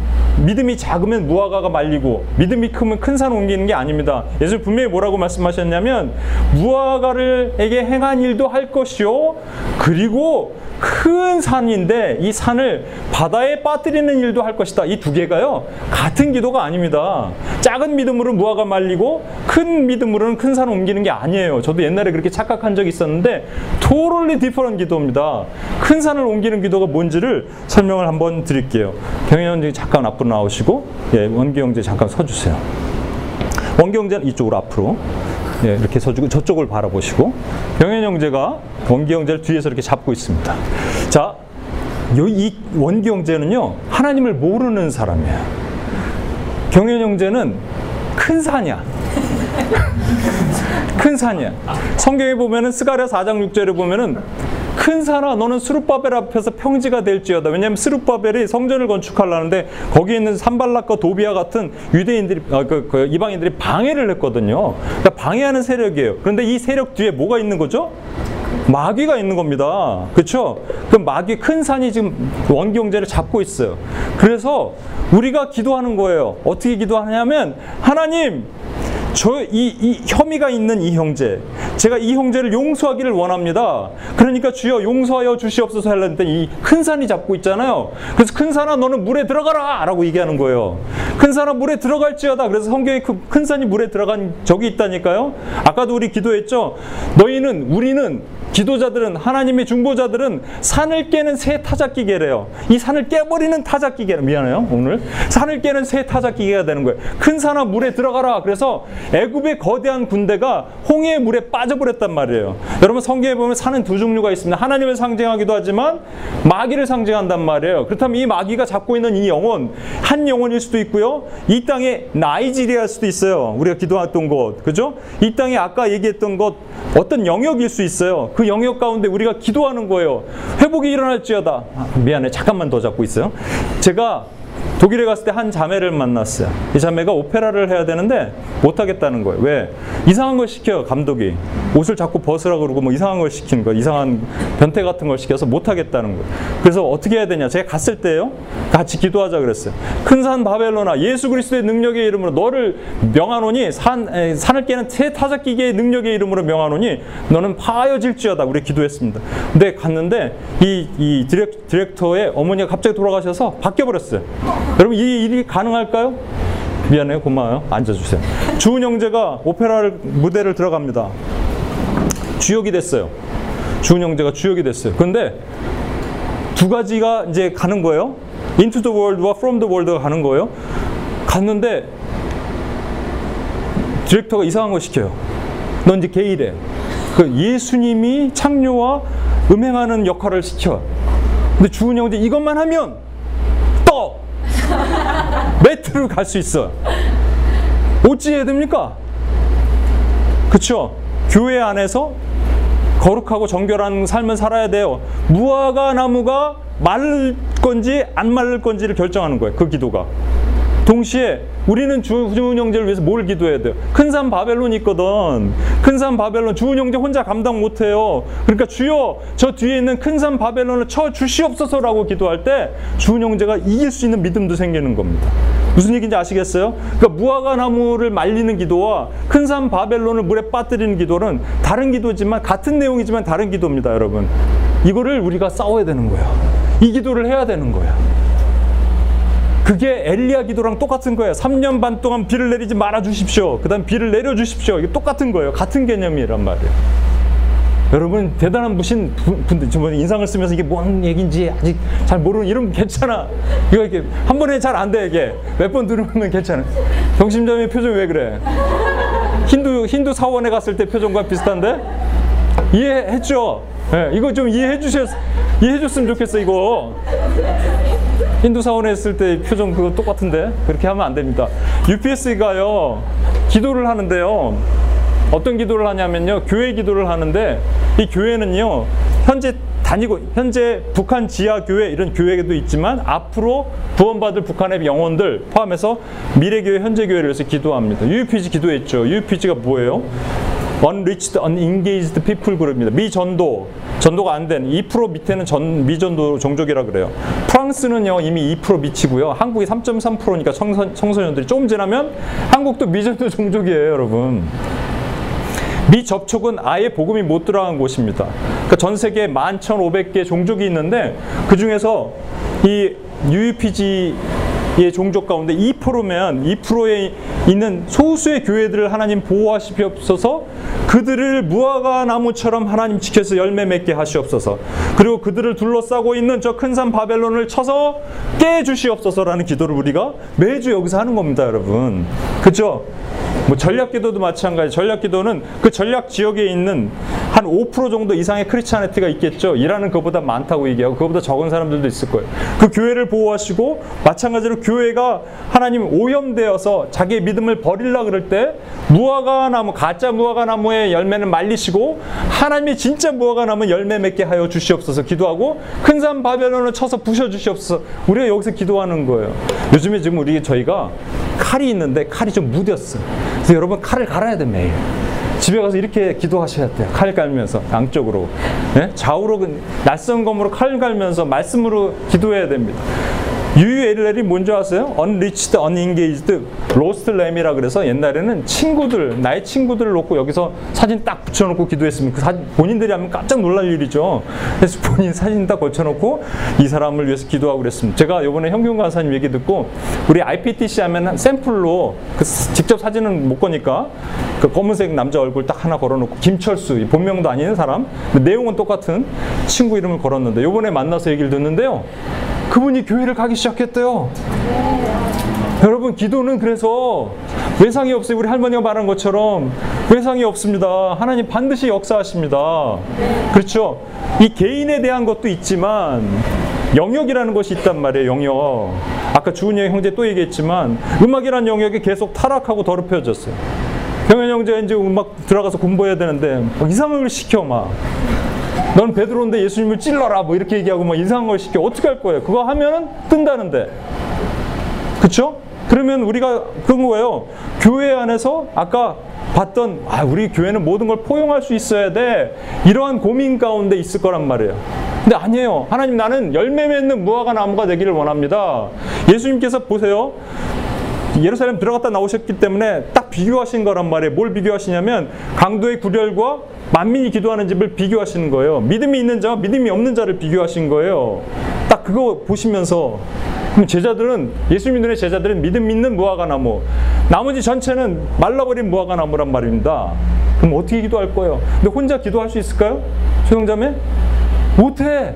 믿음이 작으면 무화과가 말리고 믿음이 크면 큰 산 옮기는 게 아닙니다. 예수님 분명히 뭐라고 말씀하셨냐면, 무화과를에게 행한 일도 할 것이요, 그리고 큰 산인데 이 산을 바다에 빠뜨리는 일도 할 것이다. 이 두 개가요, 같은 기도가 아닙니다. 작은 믿음으로 무화과 말리고 큰 믿음으로는 큰 산 옮기는 게 아니에요. 저도 옛날에 그렇게 착각한 적이 있었는데 totally different 기도입니다. 큰 산을 옮기는 기도가 뭔지를 설명을 한번 드릴게요. 경영원님 잠깐 앞으로 나오시고, 예, 원기 형제 잠깐 서주세요. 원기 형제는 이쪽으로 앞으로, 예, 이렇게 서주고 저쪽을 바라보시고, 병현 형제가 원기 형제를 뒤에서 이렇게 잡고 있습니다. 자, 이 원기 형제는요, 하나님을 모르는 사람이에요. 경현 형제는 큰 산이야. 큰 산이야. 성경에 보면은 스가랴 사 장 육 절에 보면은, 큰 산아 너는 스룹바벨 앞에서 평지가 될지어다. 왜냐하면 스룹바벨이 성전을 건축하려는데 거기에 있는 산발락과 도비아 같은 유대인들이, 아, 그, 그 이방인들이 방해를 했거든요. 그러니까 방해하는 세력이에요. 그런데 이 세력 뒤에 뭐가 있는 거죠? 마귀가 있는 겁니다. 그렇죠? 그럼 마귀, 큰 산이 지금 원기 형제를 잡고 있어요. 그래서 우리가 기도하는 거예요. 어떻게 기도하냐면, 하나님 저 이 이 혐의가 있는 이 형제, 제가 이 형제를 용서하기를 원합니다. 그러니까 주여 용서하여 주시옵소서 하려는데 이 큰 산이 잡고 있잖아요. 그래서 큰 산아 너는 물에 들어가라 라고 얘기하는 거예요. 큰 산아 물에 들어갈지어다. 그래서 성경에 큰 산이 물에 들어간 적이 있다니까요. 아까도 우리 기도했죠. 너희는, 우리는, 기도자들은, 하나님의 중보자들은 산을 깨는 새 타작기계래요. 이 산을 깨버리는 타작기계, 미안해요 오늘. 산을 깨는 새 타작기계가 되는 거예요. 큰 산아 물에 들어가라. 그래서 애굽의 거대한 군대가 홍해의 물에 빠져버렸단 말이에요. 여러분, 성경에 보면 산은 두 종류가 있습니다. 하나님을 상징하기도 하지만 마귀를 상징한단 말이에요. 그렇다면 이 마귀가 잡고 있는 이 영혼, 한 영혼일 수도 있고요, 이 땅의 나이지리아일 수도 있어요. 우리가 기도했던 곳, 그죠? 이 땅에 아까 얘기했던 것, 어떤 영역일 수 있어요. 그 영역 가운데 우리가 기도하는 거예요. 회복이 일어날지어다. 아, 미안해, 잠깐만 더 잡고 있어요. 제가 독일에 갔을 때 한 자매를 만났어요. 이 자매가 오페라를 해야 되는데 못하겠다는 거예요. 왜? 이상한 걸 시켜요, 감독이. 옷을 자꾸 벗으라고 그러고 뭐 이상한 걸 시키는 거예요. 이상한 변태 같은 걸 시켜서 못하겠다는 거예요. 그래서 어떻게 해야 되냐. 제가 갔을 때요, 같이 기도하자 그랬어요. 큰 산 바벨로나, 예수 그리스도의 능력의 이름으로 너를 명하노니, 산, 에, 산을 깨는 새 타작기계의 능력의 이름으로 명하노니 너는 파여질지어다. 우리 기도했습니다. 근데 갔는데 이, 이 디렉, 디렉터의 어머니가 갑자기 돌아가셔서 바뀌어버렸어요. 여러분, 이 일이 가능할까요? 미안해요, 고마워요. 앉아주세요. 주은 형제가 오페라를, 무대를 들어갑니다. 주역이 됐어요. 주은 형제가 주역이 됐어요. 근데 두 가지가 이제 가는 거예요. Into the World와 From the World가 가는 거예요. 갔는데 디렉터가 이상한 거 시켜요. 넌 이제 게이래. 그 예수님이 창녀와 음행하는 역할을 시켜. 근데 주은 형제 이것만 하면 떠! 매트로 갈 수 있어. 어찌해야 됩니까? 그쵸? 교회 안에서 거룩하고 정결한 삶을 살아야 돼요. 무화과 나무가 마를 건지 안 마를 건지를 결정하는 거예요, 그 기도가. 동시에 우리는 주, 주은영제를 위해서 뭘 기도해야 돼요? 큰산 바벨론이 있거든. 큰산 바벨론 주은영제 혼자 감당 못해요. 그러니까 주여 저 뒤에 있는 큰산 바벨론을 쳐주시옵소서라고 기도할 때 주은영제가 이길 수 있는 믿음도 생기는 겁니다. 무슨 얘기인지 아시겠어요? 그러니까 무화과 나무를 말리는 기도와 큰산 바벨론을 물에 빠뜨리는 기도는 다른 기도지만 같은 내용이지만 다른 기도입니다, 여러분. 이거를 우리가 싸워야 되는 거예요. 이 기도를 해야 되는 거예요. 그게 엘리야 기도랑 똑같은 거예요. 삼 년 반 동안 비를 내리지 말아 주십시오. 그 다음 비를 내려 주십시오. 이게 똑같은 거예요. 같은 개념이란 말이에요. 여러분 대단한 무신 분들, 저번에 인상을 쓰면서 이게 뭔 얘기인지 아직 잘 모르는, 이러면 괜찮아. 이거 이렇게 한 번에 잘 안 돼, 이게. 몇 번 들으면 괜찮아. 정신점의 표정이 왜 그래? 힌두, 힌두 사원에 갔을 때 표정과 비슷한데? 이해했죠? 네, 이거 좀 이해해 주셨, 이해해 줬으면 좋겠어, 이거. 힌두 사원에 있을 때 표정 그거 똑같은데? 그렇게 하면 안 됩니다. 유피에스가요, 기도를 하는데요. 어떤 기도를 하냐면요. 교회 기도를 하는데, 이 교회는요, 현재 다니고, 현재 북한 지하교회 이런 교회도 있지만, 앞으로 구원받을 북한의 영혼들 포함해서 미래교회, 현재교회를 위해서 기도합니다. 유유피지 기도했죠. 유유피지가 뭐예요? Unreached, Unengaged People 그룹입니다. 미전도, 전도가 안 된 이 퍼센트 밑에는 전, 미전도 종족이라 그래요. 프랑스는요 이미 이 퍼센트 미치고요. 한국이 삼 점 삼 퍼센트니까 청소, 청소년들이 조금 지나면 한국도 미전도 종족이에요, 여러분. 미접촉은 아예 복음이 못 들어간 곳입니다. 그러니까 전 세계에 만 천오백 개 종족이 있는데 그 중에서 이 유유피지 예, 종족 가운데 이 퍼센트면 이 퍼센트에 있는 소수의 교회들을 하나님 보호하시옵소서. 그들을 무화과 나무처럼 하나님 지켜서 열매 맺게 하시옵소서. 그리고 그들을 둘러싸고 있는 저 큰산 바벨론을 쳐서 깨주시옵소서라는 기도를 우리가 매주 여기서 하는 겁니다, 여러분. 그렇죠? 뭐 전략기도도 마찬가지. 전략기도는 그 전략 지역에 있는 한 오 퍼센트 정도 이상의 크리스찬이티가 있겠죠. 이라는 것보다 많다고 얘기하고 그것보다 적은 사람들도 있을 거예요. 그 교회를 보호하시고 마찬가지로 교회가 하나님 오염되어서 자기의 믿음을 버리려 그럴 때 무화과 나무, 가짜 무화과 나무의 열매는 말리시고 하나님이 진짜 무화과 나무 열매 맺게 하여 주시옵소서 기도하고 큰산 바벨론을 쳐서 부셔 주시옵소서. 우리가 여기서 기도하는 거예요. 요즘에 지금 우리 저희가 칼이 있는데 칼이 좀 무뎠어. 그래서 여러분 칼을 갈아야 돼, 매일. 집에 가서 이렇게 기도하셔야 돼요. 칼 갈면서 양쪽으로, 네? 좌우로 낯선 검으로 칼 갈면서 말씀으로 기도해야 됩니다. 유유엘엘이 뭔지 아세요? Unreached, Unengaged, Lost Lamb이라 그래서 옛날에는 친구들, 나의 친구들을 놓고 여기서 사진 딱 붙여놓고 기도했습니다. 그 사진 본인들이 하면 깜짝 놀랄 일이죠. 그래서 본인 사진 딱 걸쳐놓고 이 사람을 위해서 기도하고 그랬습니다. 제가 이번에 현균 간사님 얘기 듣고 우리 아이피티씨 하면 샘플로 그 직접 사진은 못 거니까 그 검은색 남자 얼굴 딱 하나 걸어놓고 김철수, 본명도 아닌 사람, 내용은 똑같은 친구 이름을 걸었는데 이번에 만나서 얘기를 듣는데요. 그분이 교회를 가기 시작했대요. 네. 여러분 기도는 그래서 외상이 없어요. 우리 할머니가 말한 것처럼 외상이 없습니다. 하나님 반드시 역사하십니다. 네. 그렇죠? 이 개인에 대한 것도 있지만 영역이라는 것이 있단 말이에요. 영역. 아까 주은영 형제 또 얘기했지만 음악이라는 영역이 계속 타락하고 더럽혀졌어요. 경현 형제 이제 음악 들어가서 공부해야 되는데 막 이상한 걸 시켜 막. 넌 베드로인데 예수님을 찔러라 뭐 이렇게 얘기하고 막 이상한 걸 시켜. 어떻게 할 거예요? 그거 하면은 뜬다는데. 그쵸? 그러면 우리가 그런 거예요. 교회 안에서 아까 봤던 아 우리 교회는 모든 걸 포용할 수 있어야 돼. 이러한 고민 가운데 있을 거란 말이에요. 근데 아니에요. 하나님 나는 열매 맺는 무화과 나무가 되기를 원합니다. 예수님께서 보세요. 예루살렘 들어갔다 나오셨기 때문에 딱 비교하신 거란 말이에요. 뭘 비교하시냐면 강도의 구렬과 만민이 기도하는 집을 비교하시는 거예요. 믿음이 있는 자와 믿음이 없는 자를 비교하신 거예요. 딱 그거 보시면서 그럼 제자들은 예수 믿는 제자들은 믿음 있는 무화과 나무, 나머지 전체는 말라버린 무화과 나무란 말입니다. 그럼 어떻게 기도할 거예요? 근데 혼자 기도할 수 있을까요? 소형자매? 못해.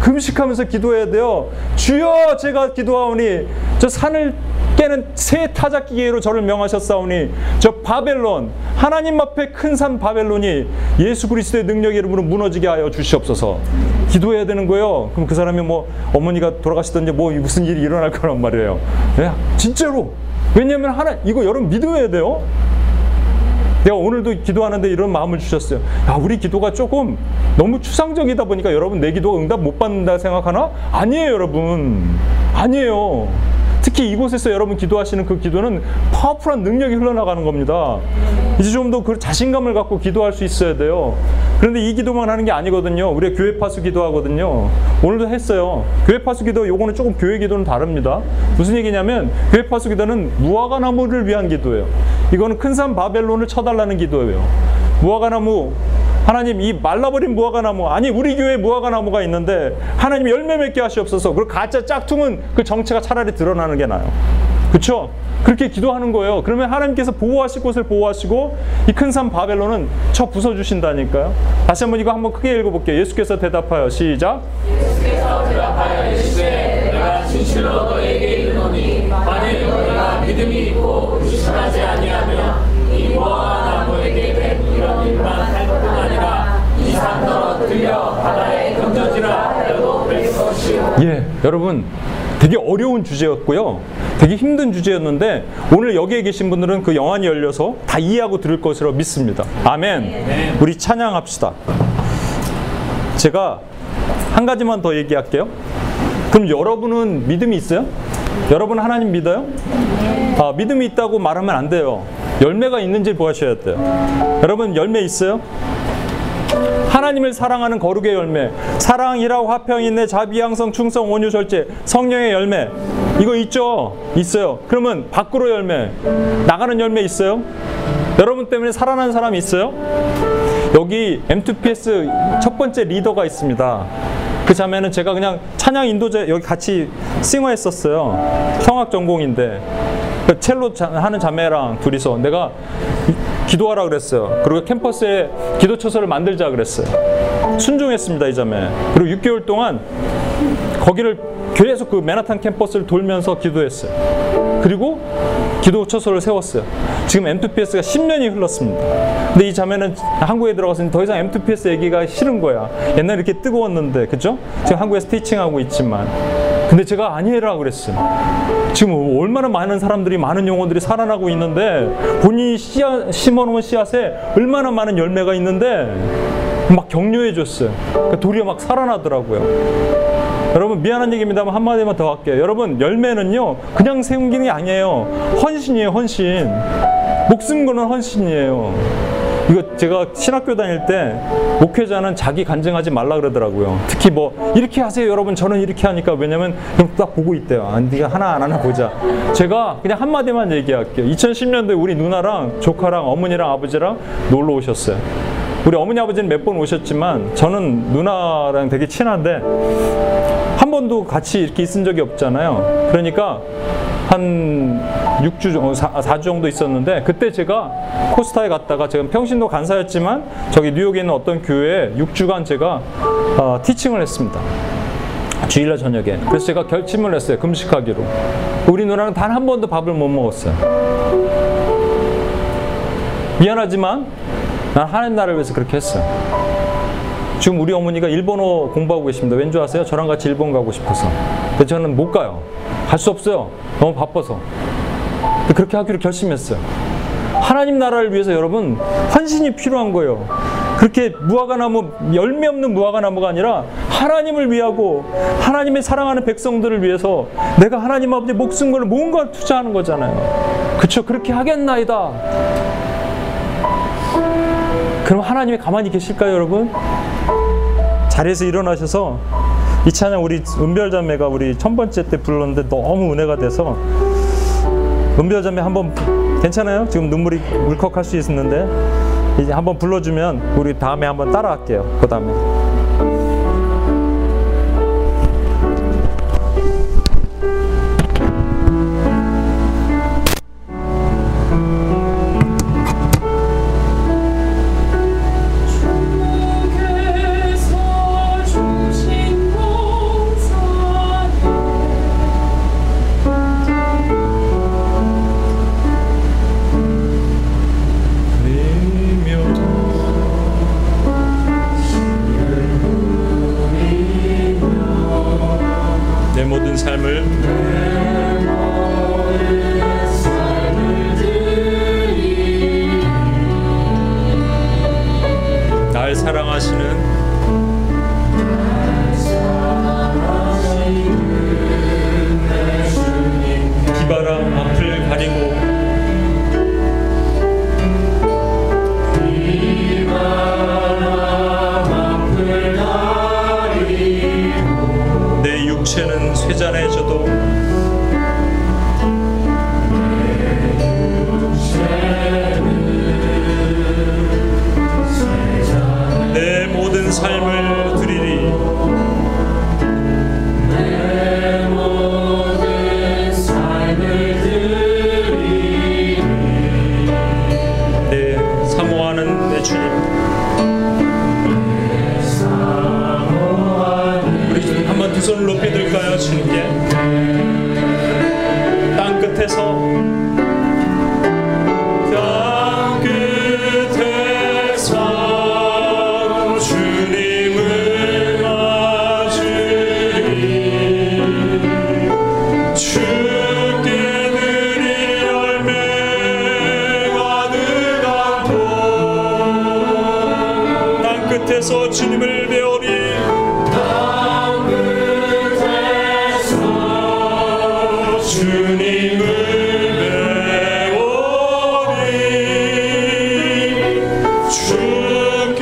금식하면서 기도해야 돼요. 주여 제가 기도하오니 저 산을 깨는 새 타작기계로 저를 명하셨사오니 저 바벨론 하나님 앞에 큰 산 바벨론이 예수 그리스도의 능력 이름으로 무너지게 하여 주시옵소서. 기도해야 되는 거예요. 그럼 그 사람이 뭐 어머니가 돌아가시던지 뭐 무슨 일이 일어날 거란 말이에요. 네? 진짜로. 왜냐하면 하나 이거 여러분 믿어야 돼요. 내가 오늘도 기도하는데 이런 마음을 주셨어요. 야, 우리 기도가 조금 너무 추상적이다 보니까 여러분 내 기도가 응답 못 받는다 생각하나? 아니에요, 여러분. 아니에요. 특히 이곳에서 여러분 기도하시는 그 기도는 파워풀한 능력이 흘러나가는 겁니다. 이제 좀 더 그 자신감을 갖고 기도할 수 있어야 돼요. 그런데 이 기도만 하는 게 아니거든요. 우리가 교회 파수 기도하거든요. 오늘도 했어요. 교회 파수 기도, 요거는 조금 교회 기도는 다릅니다. 무슨 얘기냐면 교회 파수 기도는 무화과 나무를 위한 기도예요. 이거는 큰 산 바벨론을 쳐달라는 기도예요. 무화과 나무, 하나님 이 말라버린 무화과 나무, 아니 우리 교회에 무화과 나무가 있는데 하나님 열매 맺게 하시옵소서. 그리고 가짜 짝퉁은 그 정체가 차라리 드러나는 게 나아요. 그렇죠? 그렇게 기도하는 거예요. 그러면 하나님께서 보호하실 곳을 보호하시고 이 큰 산 바벨론은 쳐 부숴주신다니까요. 다시 한번 이거 한번 크게 읽어볼게요. 예수께서 대답하여, 시작. 예수께서 대답하여 이르시되, 내가 진실로 너에게 이르노니 만일 너희가 믿음이 있고 의심하지 아니하면 이 무화과 나무에게 된 이런 일만 할 뿐 아니라 이 산더러 들려 바다에 던져지라 하여도 될 것이요. 예, 여러분, 되게 어려운 주제였고요. 되게 힘든 주제였는데 오늘 여기에 계신 분들은 그 영안이 열려서 다 이해하고 들을 것으로 믿습니다. 아멘. 우리 찬양합시다. 제가 한 가지만 더 얘기할게요. 그럼 여러분은 믿음이 있어요? 여러분 하나님 믿어요? 아, 믿음이 있다고 말하면 안 돼요. 열매가 있는지 보셔야 돼요. 여러분 열매 있어요? 하나님을 사랑하는 거룩의 열매, 사랑, 희락, 화평, 인내, 자비, 양성, 충성, 온유, 절제, 성령의 열매, 이거 있죠? 있어요. 그러면 밖으로 열매, 나가는 열매 있어요? 여러분 때문에 살아난 사람이 있어요? 여기 엠투피에스 첫 번째 리더가 있습니다. 그 자매는 제가 그냥 찬양 인도제, 여기 같이 싱어 했었어요. 성악 전공인데 첼로 하는 자매랑 둘이서 내가 기도하라 그랬어요. 그리고 캠퍼스에 기도처서를 만들자 그랬어요. 순종했습니다, 이 자매. 그리고 육 개월 동안 거기를 계속 그 맨하탄 캠퍼스를 돌면서 기도했어요. 그리고 기도처서를 세웠어요. 지금 엠투피에스가 십 년이 흘렀습니다. 근데 이 자매는 한국에 들어가서 더 이상 엠투피에스 얘기가 싫은 거야. 옛날에 이렇게 뜨거웠는데, 그죠? 지금 한국에서 티칭하고 있지만. 근데 제가 아니라 그랬어요. 지금 얼마나 많은 사람들이, 많은 영혼들이 살아나고 있는데, 본인이 씨앗, 심어놓은 씨앗에 얼마나 많은 열매가 있는데 막 격려해줬어요. 그러니까 도리어 막 살아나더라고요. 여러분 미안한 얘기입니다만 한마디만 더 할게요. 여러분 열매는요 그냥 세운 게 아니에요. 헌신이에요. 헌신. 목숨 거는 헌신이에요. 이거 제가 신학교 다닐 때 목회자는 자기 간증하지 말라 그러더라고요. 특히 뭐 이렇게 하세요 여러분, 저는 이렇게 하니까. 왜냐면 그럼 딱 보고 있대요. 아, 네가 하나 안 하나 보자. 제가 그냥 한마디만 얘기할게요. 이천십 년도에 우리 누나랑 조카랑 어머니랑 아버지랑 놀러 오셨어요. 우리 어머니 아버지는 몇 번 오셨지만 저는 누나랑 되게 친한데 한 번도 같이 이렇게 있은 적이 없잖아요. 그러니까 한 육 주, 사 주 정도 있었는데, 그때 제가 코스타에 갔다가, 제가 평신도 간사였지만 저기 뉴욕에 있는 어떤 교회에 육 주간 제가 어, 티칭을 했습니다. 주일날 저녁에. 그래서 제가 결심을 했어요. 금식하기로. 우리 누나는 단 한 번도 밥을 못 먹었어요. 미안하지만 난 하나님 나라를 위해서 그렇게 했어요. 지금 우리 어머니가 일본어 공부하고 계십니다. 왠 줄 아세요? 저랑 같이 일본 가고 싶어서. 근데 저는 못 가요. 갈 수 없어요. 너무 바빠서. 근데 그렇게 하기로 결심했어요. 하나님 나라를 위해서 여러분 헌신이 필요한 거예요. 그렇게 무화과 나무, 열매 없는 무화과 나무가 아니라 하나님을 위하고 하나님의 사랑하는 백성들을 위해서 내가 하나님 아버지 목숨 걸고 뭔가 투자하는 거잖아요. 그쵸? 그렇게 하겠나이다. 그럼 하나님이 가만히 계실까요, 여러분? 자리에서 일어나셔서 이 찬양, 우리 은별자매가 우리 첫 번째 때 불렀는데 너무 은혜가 돼서, 은별자매 한번 괜찮아요? 지금 눈물이 울컥할 수 있는데 이제 한번 불러주면 우리 다음에 한번 따라할게요. 그 다음에 사랑하시는 내 주님, 정체는 쇠잔해져도 내 모든 삶을 드리리. 내 모든 삶을 드리리. 내 사모하는 내 주님. 우리 한번 두 손을 높이 들까요? 주님께 땅 끝에서. 주님을 배우리. 땅 끝에서 주님을 배우리. 주께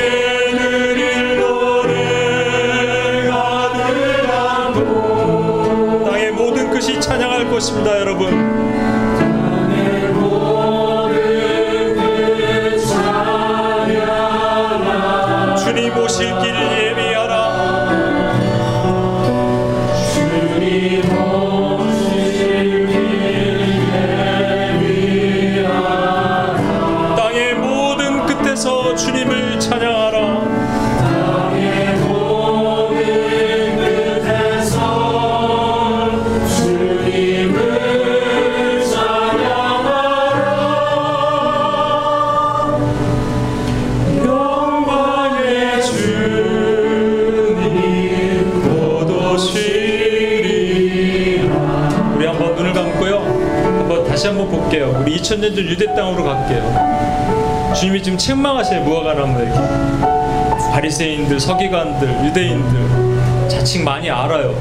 드릴 노래가 가득한 곳. 땅의 모든 끝이 찬양할 것입니다, 여러분. 우리 이천 년 전 유대 땅으로 갈게요. 주님이 지금 책망하세요. 무화과나무에게. 바리새인들, 서기관들, 유대인들 자칭 많이 알아요.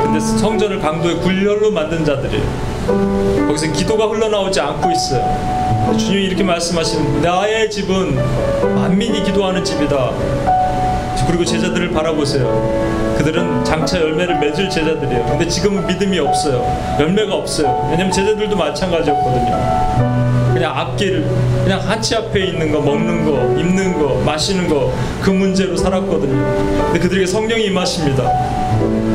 근데 성전을 강도의 굴혈로 만든 자들이에요. 거기서 기도가 흘러나오지 않고 있어요. 주님이 이렇게 말씀하시는, 나의 집은 만민이 기도하는 집이다. 그리고 제자들을 바라보세요. 그들은 장차 열매를 맺을 제자들이에요. 근데 지금은 믿음이 없어요. 열매가 없어요. 왜냐면 제자들도 마찬가지였거든요. 그냥 앞길, 그냥 한치 앞에 있는 거, 먹는 거, 입는 거, 마시는 거, 그 문제로 살았거든요. 근데 그들에게 성령이 임하십니다.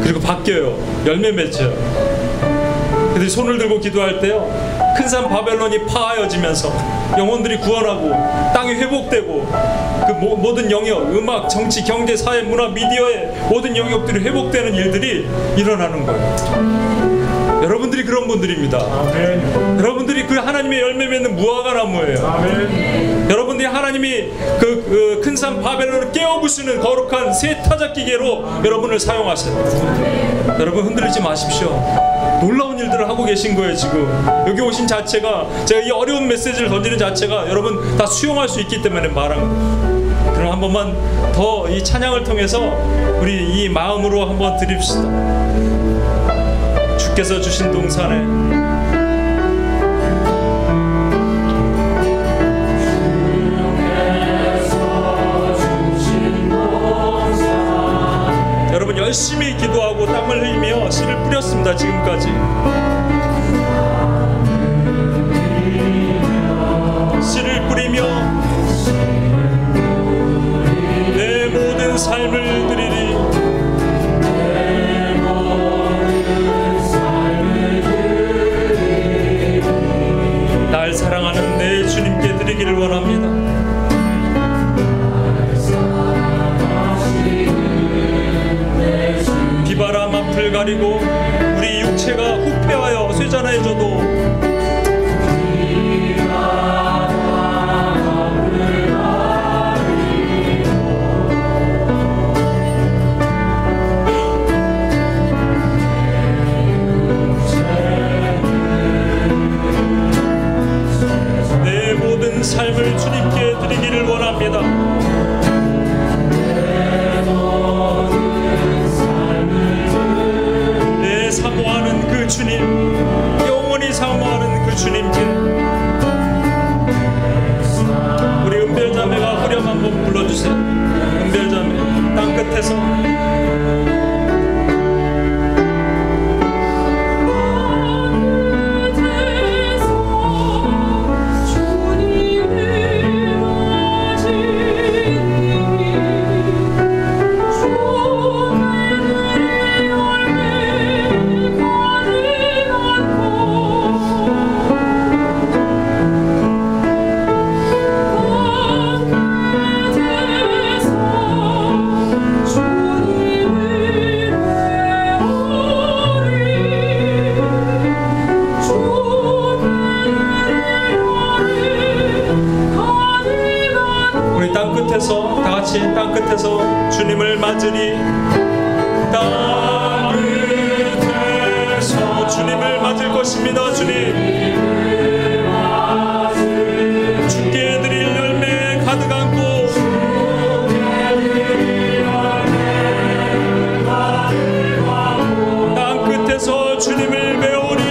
그리고 바뀌어요. 열매 맺혀요. 그들이 손을 들고 기도할 때요, 큰 산 바벨론이 파하여지면서 영혼들이 구원하고 땅이 회복되고 그 모, 모든 영역, 음악, 정치, 경제, 사회, 문화, 미디어의 모든 영역들이 회복되는 일들이 일어나는 거예요. 여러분들이 그런 분들입니다. 아멘. 여러분들이 그 하나님의 열매 맺는 무화과나무예요. 아멘. 여러분들이 하나님이 그 큰 산 그 바벨론을 깨어부수는 거룩한 새 타작기계로 여러분을 사용하세요. 아멘. 여러분 흔들리지 마십시오. 놀라운 일들을 하고 계신 거예요. 지금 여기 오신 자체가, 제가 이 어려운 메시지를 던지는 자체가 여러분 다 수용할 수 있기 때문에 말한 거예요. 그럼 한 번만 더 이 찬양을 통해서 우리 이 마음으로 한번 드립시다. 주께서 주신 동산에 열심히 기도하고 땀을 흘리며 씨를 뿌렸습니다. 지금까지 씨를 뿌리며 내 모든 삶을 드리리. 날 사랑하는 내 주님께 드리기를 원합니다. 바람 앞을 가리고 우리 육체가 후패하여 쇠잔해져도 내 모든 삶을 주님께 드리기를 원합니다. 사모하는 그 주님, 영원히 사모하는 그 주님께 우리 은별자매가 후렴 한번 불러주세요. 은별자매, 땅끝에서 것입니다. 주님, 주께 드릴 열매 가득 안고 땅끝에서 주님을 배우리.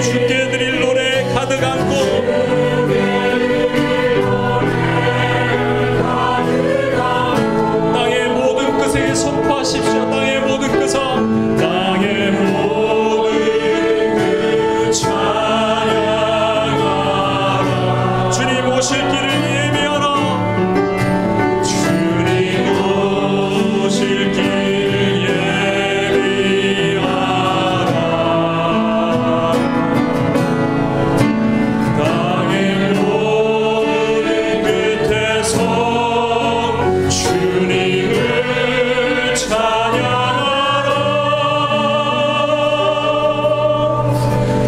주께 드릴 노래 가득 안고 선포하십시오. 땅의 모든 끝에 땅의 모든 끝 찬양하라. 주님 오실 길을 예비하라. 주님 오실 길 예비하라. 땅의 모든 끝에서 주님을 찬양하라.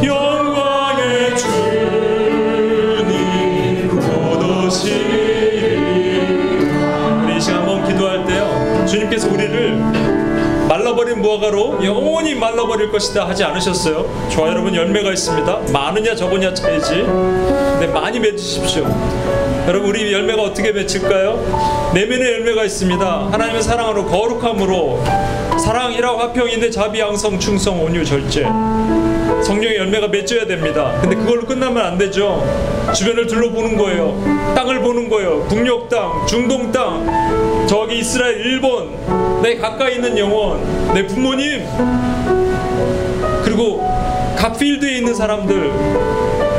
영광의 주님 곧 오시리라. 우리 이 시간 한번 기도할 때요, 주님께서 우리를 말라버린 무화과로 영원히 말라버릴 것이다 하지 않으셨어요? 저와 여러분 열매가 있습니다. 많으냐 적으냐 차이지. 근데 많이 맺으십시오. 여러분, 우리 열매가 어떻게 맺힐까요? 내면의 열매가 있습니다. 하나님의 사랑으로, 거룩함으로. 사랑, 희락, 화평인데 자비, 양성, 충성, 온유, 절제. 성령의 열매가 맺혀야 됩니다. 근데 그걸로 끝나면 안 되죠. 주변을 둘러보는 거예요. 땅을 보는 거예요. 북녘 땅, 중동 땅, 저기 이스라엘, 일본, 내 가까이 있는 영혼, 내 부모님, 그리고 각 필드에 있는 사람들.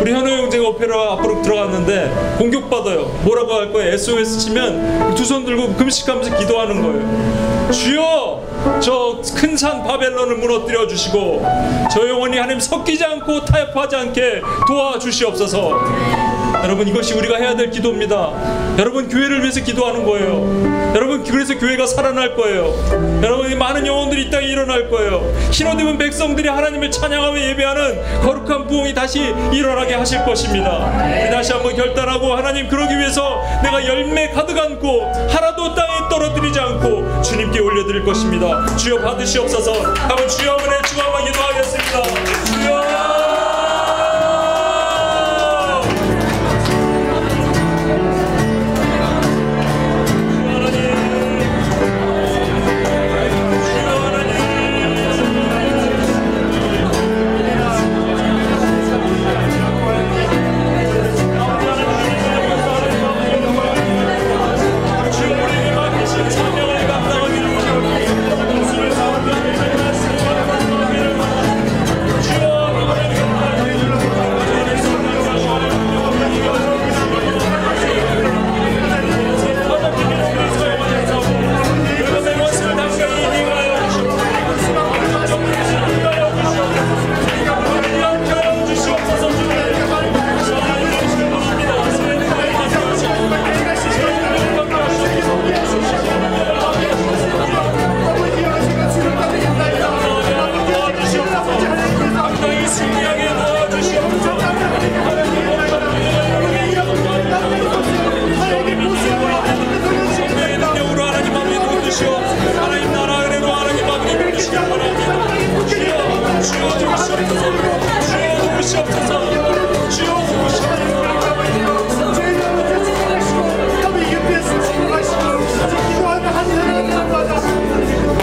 우리 현우 형제가 오페라 앞으로 들어갔는데 공격받아요. 뭐라고 할 거예요? 에스오에스 치면 두 손 들고 금식하면서 기도하는 거예요. 주여, 저 큰 산 바벨론을 무너뜨려 주시고 저 영혼이 하나님 섞이지 않고 타협하지 않게 도와주시옵소서. 여러분, 이것이 우리가 해야 될 기도입니다. 여러분, 교회를 위해서 기도하는 거예요. 여러분, 그래서 교회가 살아날 거예요. 여러분, 많은 영혼들이 이 땅에 일어날 거예요. 흰옷입은 백성들이 하나님을 찬양하며 예배하는 거룩한 부흥이 다시 일어나게 하실 것입니다. 우리 다시 한번 결단하고, 하나님, 그러기 위해서 내가 열매 가득 안고 하나도 땅에 떨어뜨리지 않고 주님께 올려드릴 것입니다. 주여 받으시옵소서. 한번 주여 은혜 주여 한번 기도하겠습니다. 주여.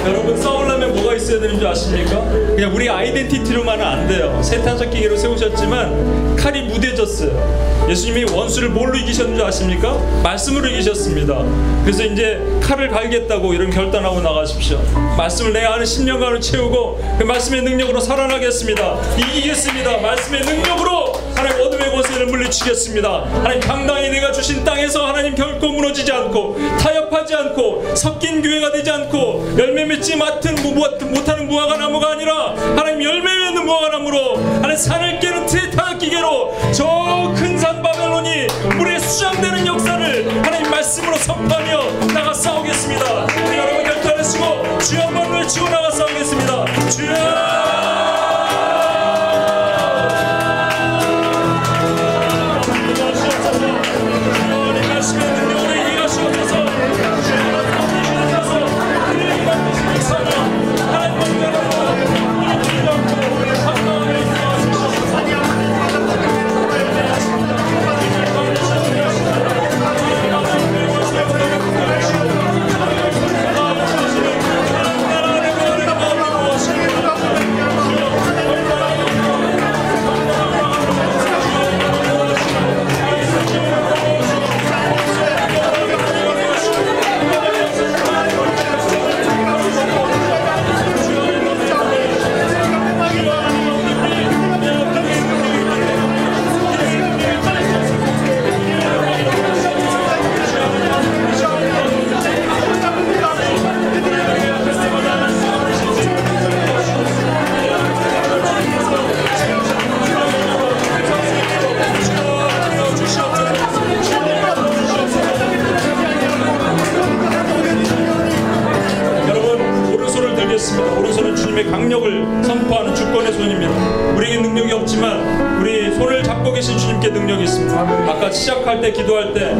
여러분, 싸우려면 뭐가 있어야 되는 줄 아십니까? 그냥 우리 아이덴티티로만은 안 돼요. 세탄적 기계로 세우셨지만 칼이 무뎌졌어요. 예수님이 원수를 뭘로 이기셨는 줄 아십니까? 말씀으로 이기셨습니다. 그래서 이제 칼을 갈겠다고 이런 결단하고 나가십시오. 말씀을 내 안에 십년간을 채우고 그 말씀의 능력으로 살아나겠습니다. 이기겠습니다. 말씀의 능력으로 하나님 어둠의 권세를 물리치겠습니다. 하나님, 당당히 내가 주신 땅에서 하나님 결코 무너지지 않고 타협하지 않고 섞인 교회가 되지 않고 열매 맺지 못하는 무화과나무가 아니라 하나님 열매 맺는 무화과나무로, 하나님 산을 깨는 트레타 기계로 저 큰 산 바벨론이 물에 수장되는 역사를 하나님 말씀으로 선포하며 나가 싸우겠습니다. 우리 여러분 결단하시고 주여 한번 외치고 나가 싸우겠습니다. 주여. Good morning. 능력이 있습니다. 아까 시작할 때 기도할 때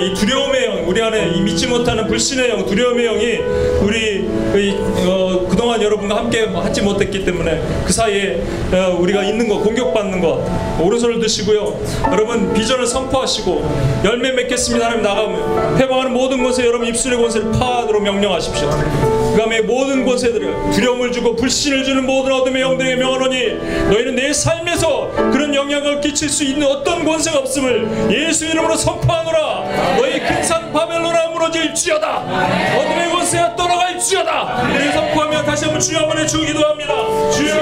이 두려움의 영, 우리 안에 이 믿지 못하는 불신의 영, 두려움의 영이 우리 이, 어, 그동안 여러분과 함께 하지 못했기 때문에 그 사이에 어, 우리가 있는 것, 공격받는 것, 오른손을 드시고요. 여러분 비전을 선포하시고 열매 맺겠습니다 하나님 나가면 해방하는 모든 곳에 여러분 입술의 권세를 파하도록 명령하십시오. 그 다음에 모든 권세들을 두려움을 주고 불신을 주는 모든 어둠의 영들에게 명하노니 너희는 내 삶에서 그런 영향을 끼칠 수 있는 어떤 권세가 없음을 예수 이름으로 선포하노라. 너희 큰산 바벨론아 무너질지어다. 어둠의 권세가 떠나갈지어다. 우리 선포하며 다시 한번 주여 한번 해주고 기도합니다. 주여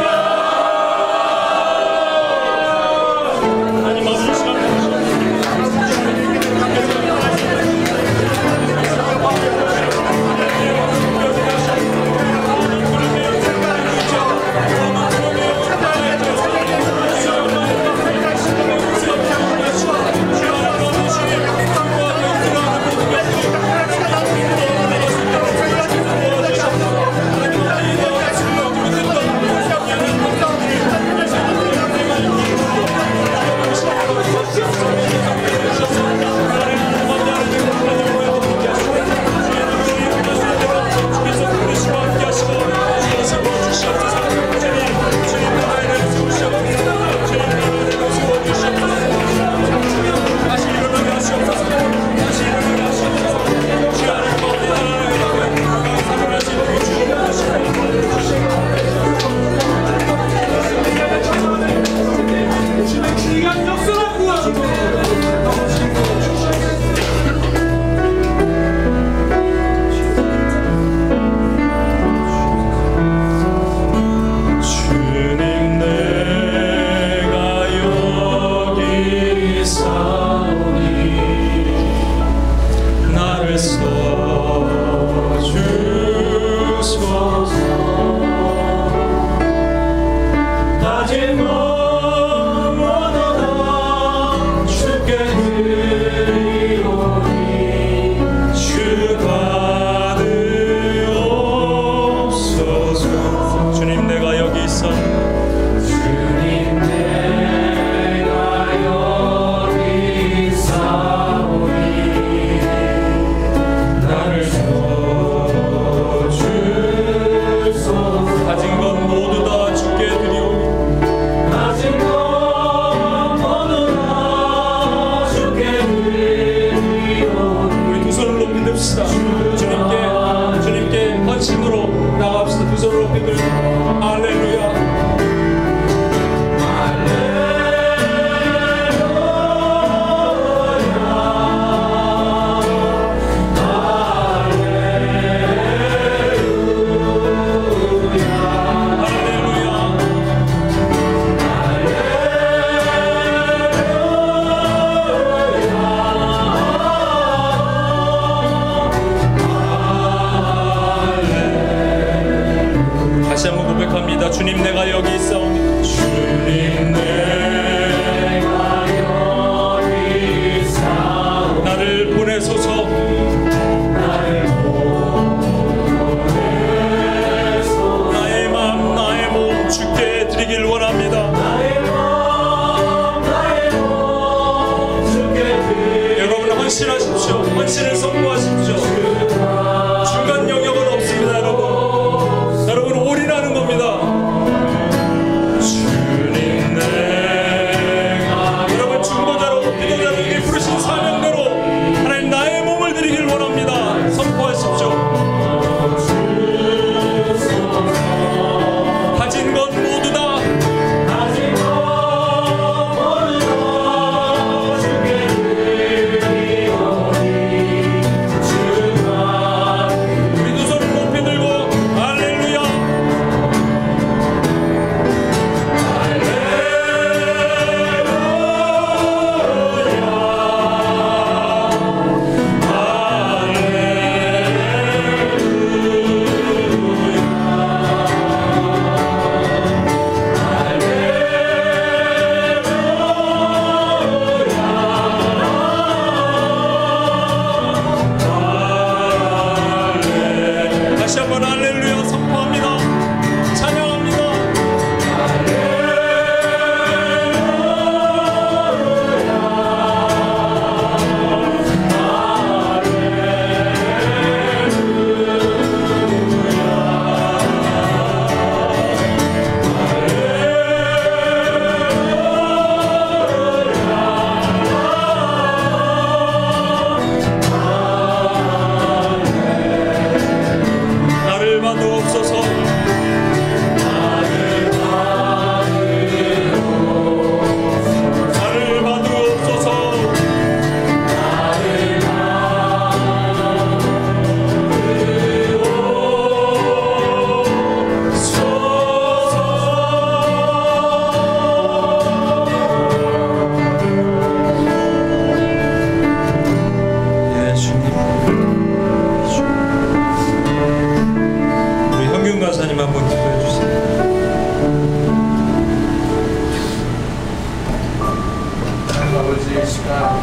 아버지의 시간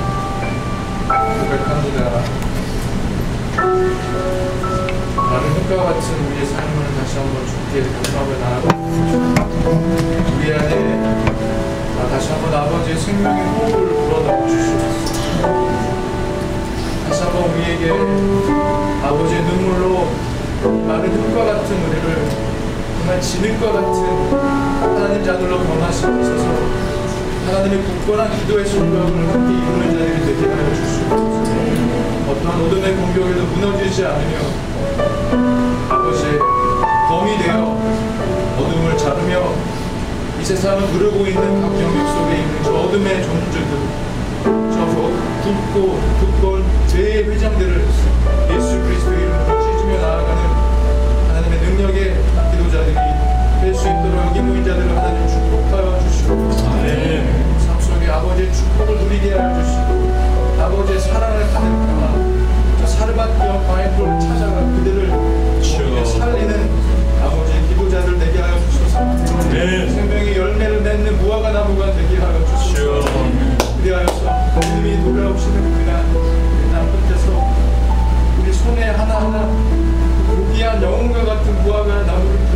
고백합니다. 나는 흙과 같은 우리의 삶을 다시 한번 주께 감사함을 나아가고 우리 안에 다시 한번 아버지의 생명의 호흡을 불어넣어 주시옵소서. 다시 한번 우리에게 아버지의 눈물로 마른 흙과 같은 우리를 정말 진흙과 같은 하나님 자들로 변화시키셔서 하나님의 굳건한 기도의 성경을 함께 이루는 자들이 되게 하여 주시옵소서. 어떠한 어둠의 공격에도 무너지지 않으며 아버지의 검이 되어 어둠을 자르며 이 세상을 누르고 있는 각 영역 속에 있는 저 어둠의 종주들, 저 굵고 굳건 죄의 회장들을 예수 그리스도의 이름으로 찢으며 나아가는 하나님의 능력의 기도자들이 될 수 있도록 여기 모인 자들을 하나님 축복하여 주시고 삶 속에 아버지의 축복을 누리게 하여 주시고 아버지의 사랑을 가득하나 저 사르밧병 과인포를 찾아가 그들을 주님의 살리는 아버지의 기도자들 되게 하여 주시옵소서. 생명의 열매를 맺는 무화과 나무가 되게 하여 주시옵소서. 그리하여서 주님이 돌아오시는 그날 우리 땅 끝에서 우리 손에 하나하나 고귀한 영혼과 같은 무화과 나무를